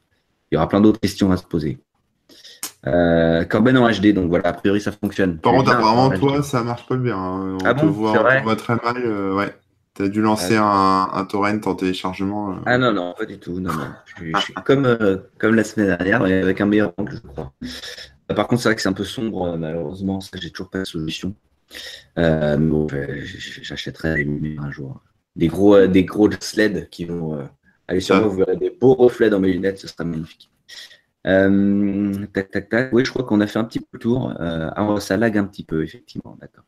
il y aura plein d'autres questions à se poser. Corben en HD, donc voilà, a priori ça fonctionne. Par contre, apparemment, toi, ça marche pas bien. Hein. On te voit très mal. Ouais. Tu as dû lancer un torrent en téléchargement. Ah non, pas du tout. Non. Je suis comme la semaine dernière, mais avec un meilleur angle, je crois. Par contre, c'est vrai que c'est un peu sombre, malheureusement. Ça, j'ai toujours pas de solution. J'achèterai un jour des gros sleds qui vont aller sur moi. Vous verrez des beaux reflets dans mes lunettes, ce sera magnifique. Tac. Oui, je crois qu'on a fait un petit peu le tour. Ça lag un petit peu, effectivement. D'accord.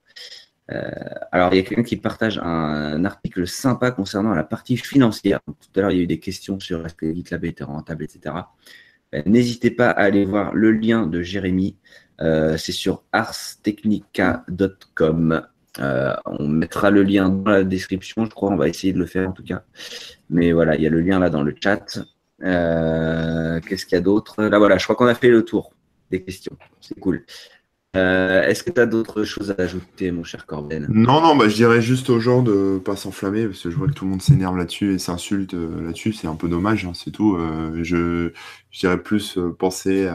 Alors, il y a quelqu'un qui partage un article sympa concernant la partie financière. Donc, tout à l'heure, il y a eu des questions sur est-ce que GitLab était rentable, etc. N'hésitez pas à aller voir le lien de Jérémy. C'est sur arstechnica.com. On mettra le lien dans la description, je crois. On va essayer de le faire en tout cas. Mais voilà, il y a le lien là dans le chat. Qu'est-ce qu'il y a d'autre? Là, voilà, je crois qu'on a fait le tour des questions. C'est cool. Est-ce que tu as d'autres choses à ajouter, mon cher Corben? Non, je dirais juste aux gens de ne pas s'enflammer, parce que je vois que tout le monde s'énerve là-dessus et s'insulte là-dessus. C'est un peu dommage, hein, c'est tout. Je dirais plus penser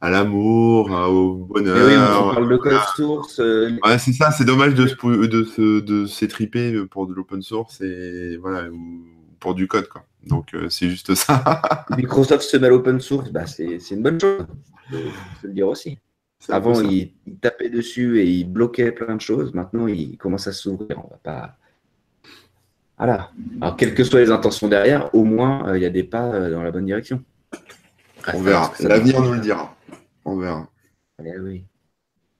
à l'amour, au bonheur. Et oui, on parle de code source. Ouais, c'est ça, c'est dommage de s'étriper pour de l'open source et voilà, pour du code, quoi. Donc, c'est juste ça. Microsoft se met à l'open source, c'est une bonne chose. Faut le dire aussi. Avant, il tapait dessus et il bloquait plein de choses. Maintenant, il commence à s'ouvrir. On va pas… Voilà. Alors, quelles que soient les intentions derrière, au moins, il y a des pas dans la bonne direction. On verra. L'avenir nous le dira. On verra. Allez, oui.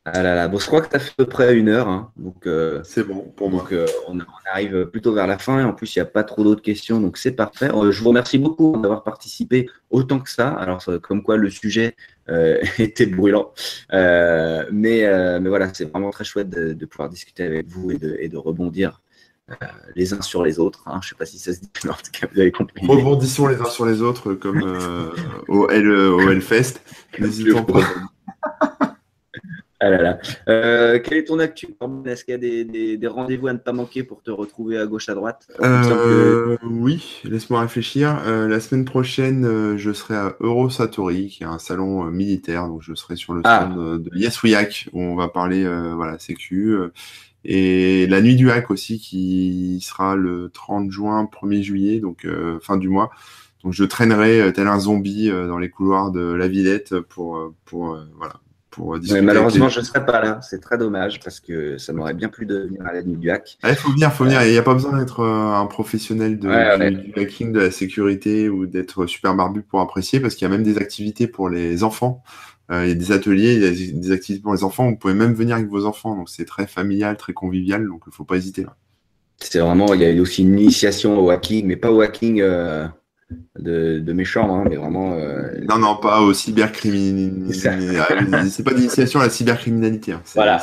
Ah là là. Bon, je crois que tu as fait à peu près une heure. Hein. Donc, c'est bon pour moi. Donc, on arrive plutôt vers la fin. Et en plus, il n'y a pas trop d'autres questions. Donc, c'est parfait. Je vous remercie beaucoup d'avoir participé autant que ça. Alors, comme quoi, le sujet… était brûlant. Mais voilà, c'est vraiment très chouette de pouvoir discuter avec vous et de rebondir les uns sur les autres. Hein. Je ne sais pas si ça se dit, mais en tout cas, vous avez compris. Rebondissons les uns sur les autres comme au Hellfest. N'hésitons pas. Ah là là. Quel est ton actu? Est-ce qu'il y a des rendez-vous à ne pas manquer pour te retrouver à gauche, à droite? Oui, laisse-moi réfléchir. La semaine prochaine, je serai à Eurosatory, qui est un salon militaire. Donc, je serai sur le stand de Yes We Hack, où on va parler sécu. Et La Nuit du Hack aussi, qui sera le 30 juin, 1er juillet, donc fin du mois. Donc, je traînerai tel un zombie dans les couloirs de la Villette pour discuter. Mais malheureusement, je ne serai pas là. C'est très dommage parce que ça m'aurait bien plu de venir à la Nuit du Hack. Il faut venir. Il n'y a pas besoin d'être un professionnel du hacking, de la sécurité ou d'être super barbu pour apprécier, parce qu'il y a même des activités pour les enfants. Il y a des ateliers, il y a des activités pour les enfants. Vous pouvez même venir avec vos enfants. Donc, c'est très familial, très convivial. Donc, il ne faut pas hésiter. C'est vraiment… Il y a aussi une initiation au hacking, mais pas au hacking… de méchant, hein, mais vraiment. Non, pas au cybercriminalité. C'est pas d'initiation à la cybercriminalité. Hein. Voilà.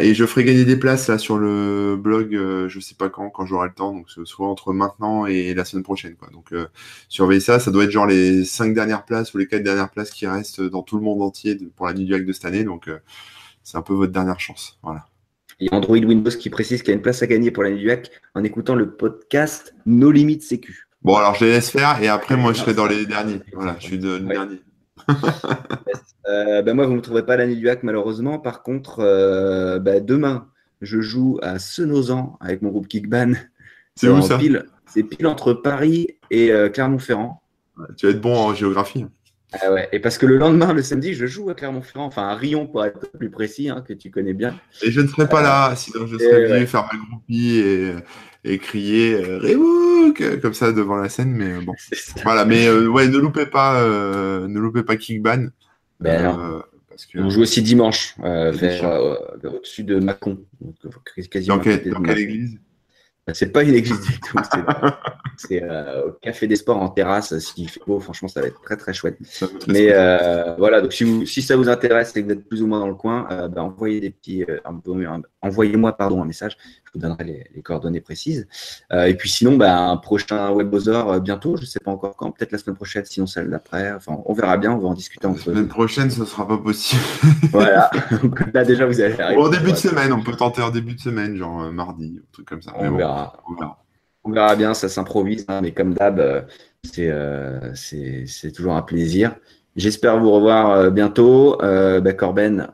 Et je ferai gagner des places là sur le blog, je sais pas quand j'aurai le temps, donc ce soit entre maintenant et la semaine prochaine, quoi. Donc surveillez ça. Ça doit être genre les 5 dernières places ou les 4 dernières places qui restent dans tout le monde entier pour la Nuit du Hack de cette année. Donc c'est un peu votre dernière chance. Voilà. Il y a Android Windows qui précise qu'il y a une place à gagner pour la Nuit du Hack en écoutant le podcast No Limit Sécu. Bon, alors je les laisse faire et après, moi, je serai dans les derniers. Voilà, je suis dans les derniers. Moi, vous ne me trouverez pas à la Nuit du Hack, malheureusement. Par contre, demain, je joue à Senozan avec mon groupe Kickban. C'est où ça ? C'est pile entre Paris et Clermont-Ferrand. Ouais, tu vas être bon en géographie. Ah ouais, et parce que le lendemain, le samedi, je joue à Clermont-Ferrand, enfin à Rion pour être plus précis, hein, que tu connais bien. Et je ne serai pas là, sinon je serais venu faire ma groupie et crier Rémou comme ça devant la scène, mais bon. Voilà, mais ne loupez pas Kickban. Parce que... On joue aussi dimanche, vers au-dessus de Mâcon. Dans quelle église ? C'est pas une église du tout, c'est au Café des Sports en terrasse, s'il fait beau, franchement ça va être très très chouette. Donc si ça vous intéresse et que vous êtes plus ou moins dans le coin, envoyez-moi un message, je vous donnerai les coordonnées précises. Et puis sinon, un prochain WebAusers bientôt, je ne sais pas encore quand, peut-être la semaine prochaine, sinon celle d'après, enfin on verra bien, on va en discuter entre. La semaine prochaine, ce ne sera pas possible. Voilà, là déjà vous allez arriver. Bon, on peut tenter en début de semaine, genre mardi, un truc comme ça. On verra. On verra bien, ça s'improvise, hein, mais comme d'hab, c'est toujours un plaisir. J'espère vous revoir bientôt. Corben,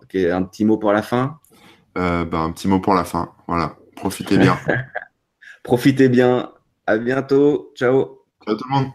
okay, un petit mot pour la fin. Un petit mot pour la fin, voilà. Profitez bien. À bientôt. Ciao. Ciao tout le monde.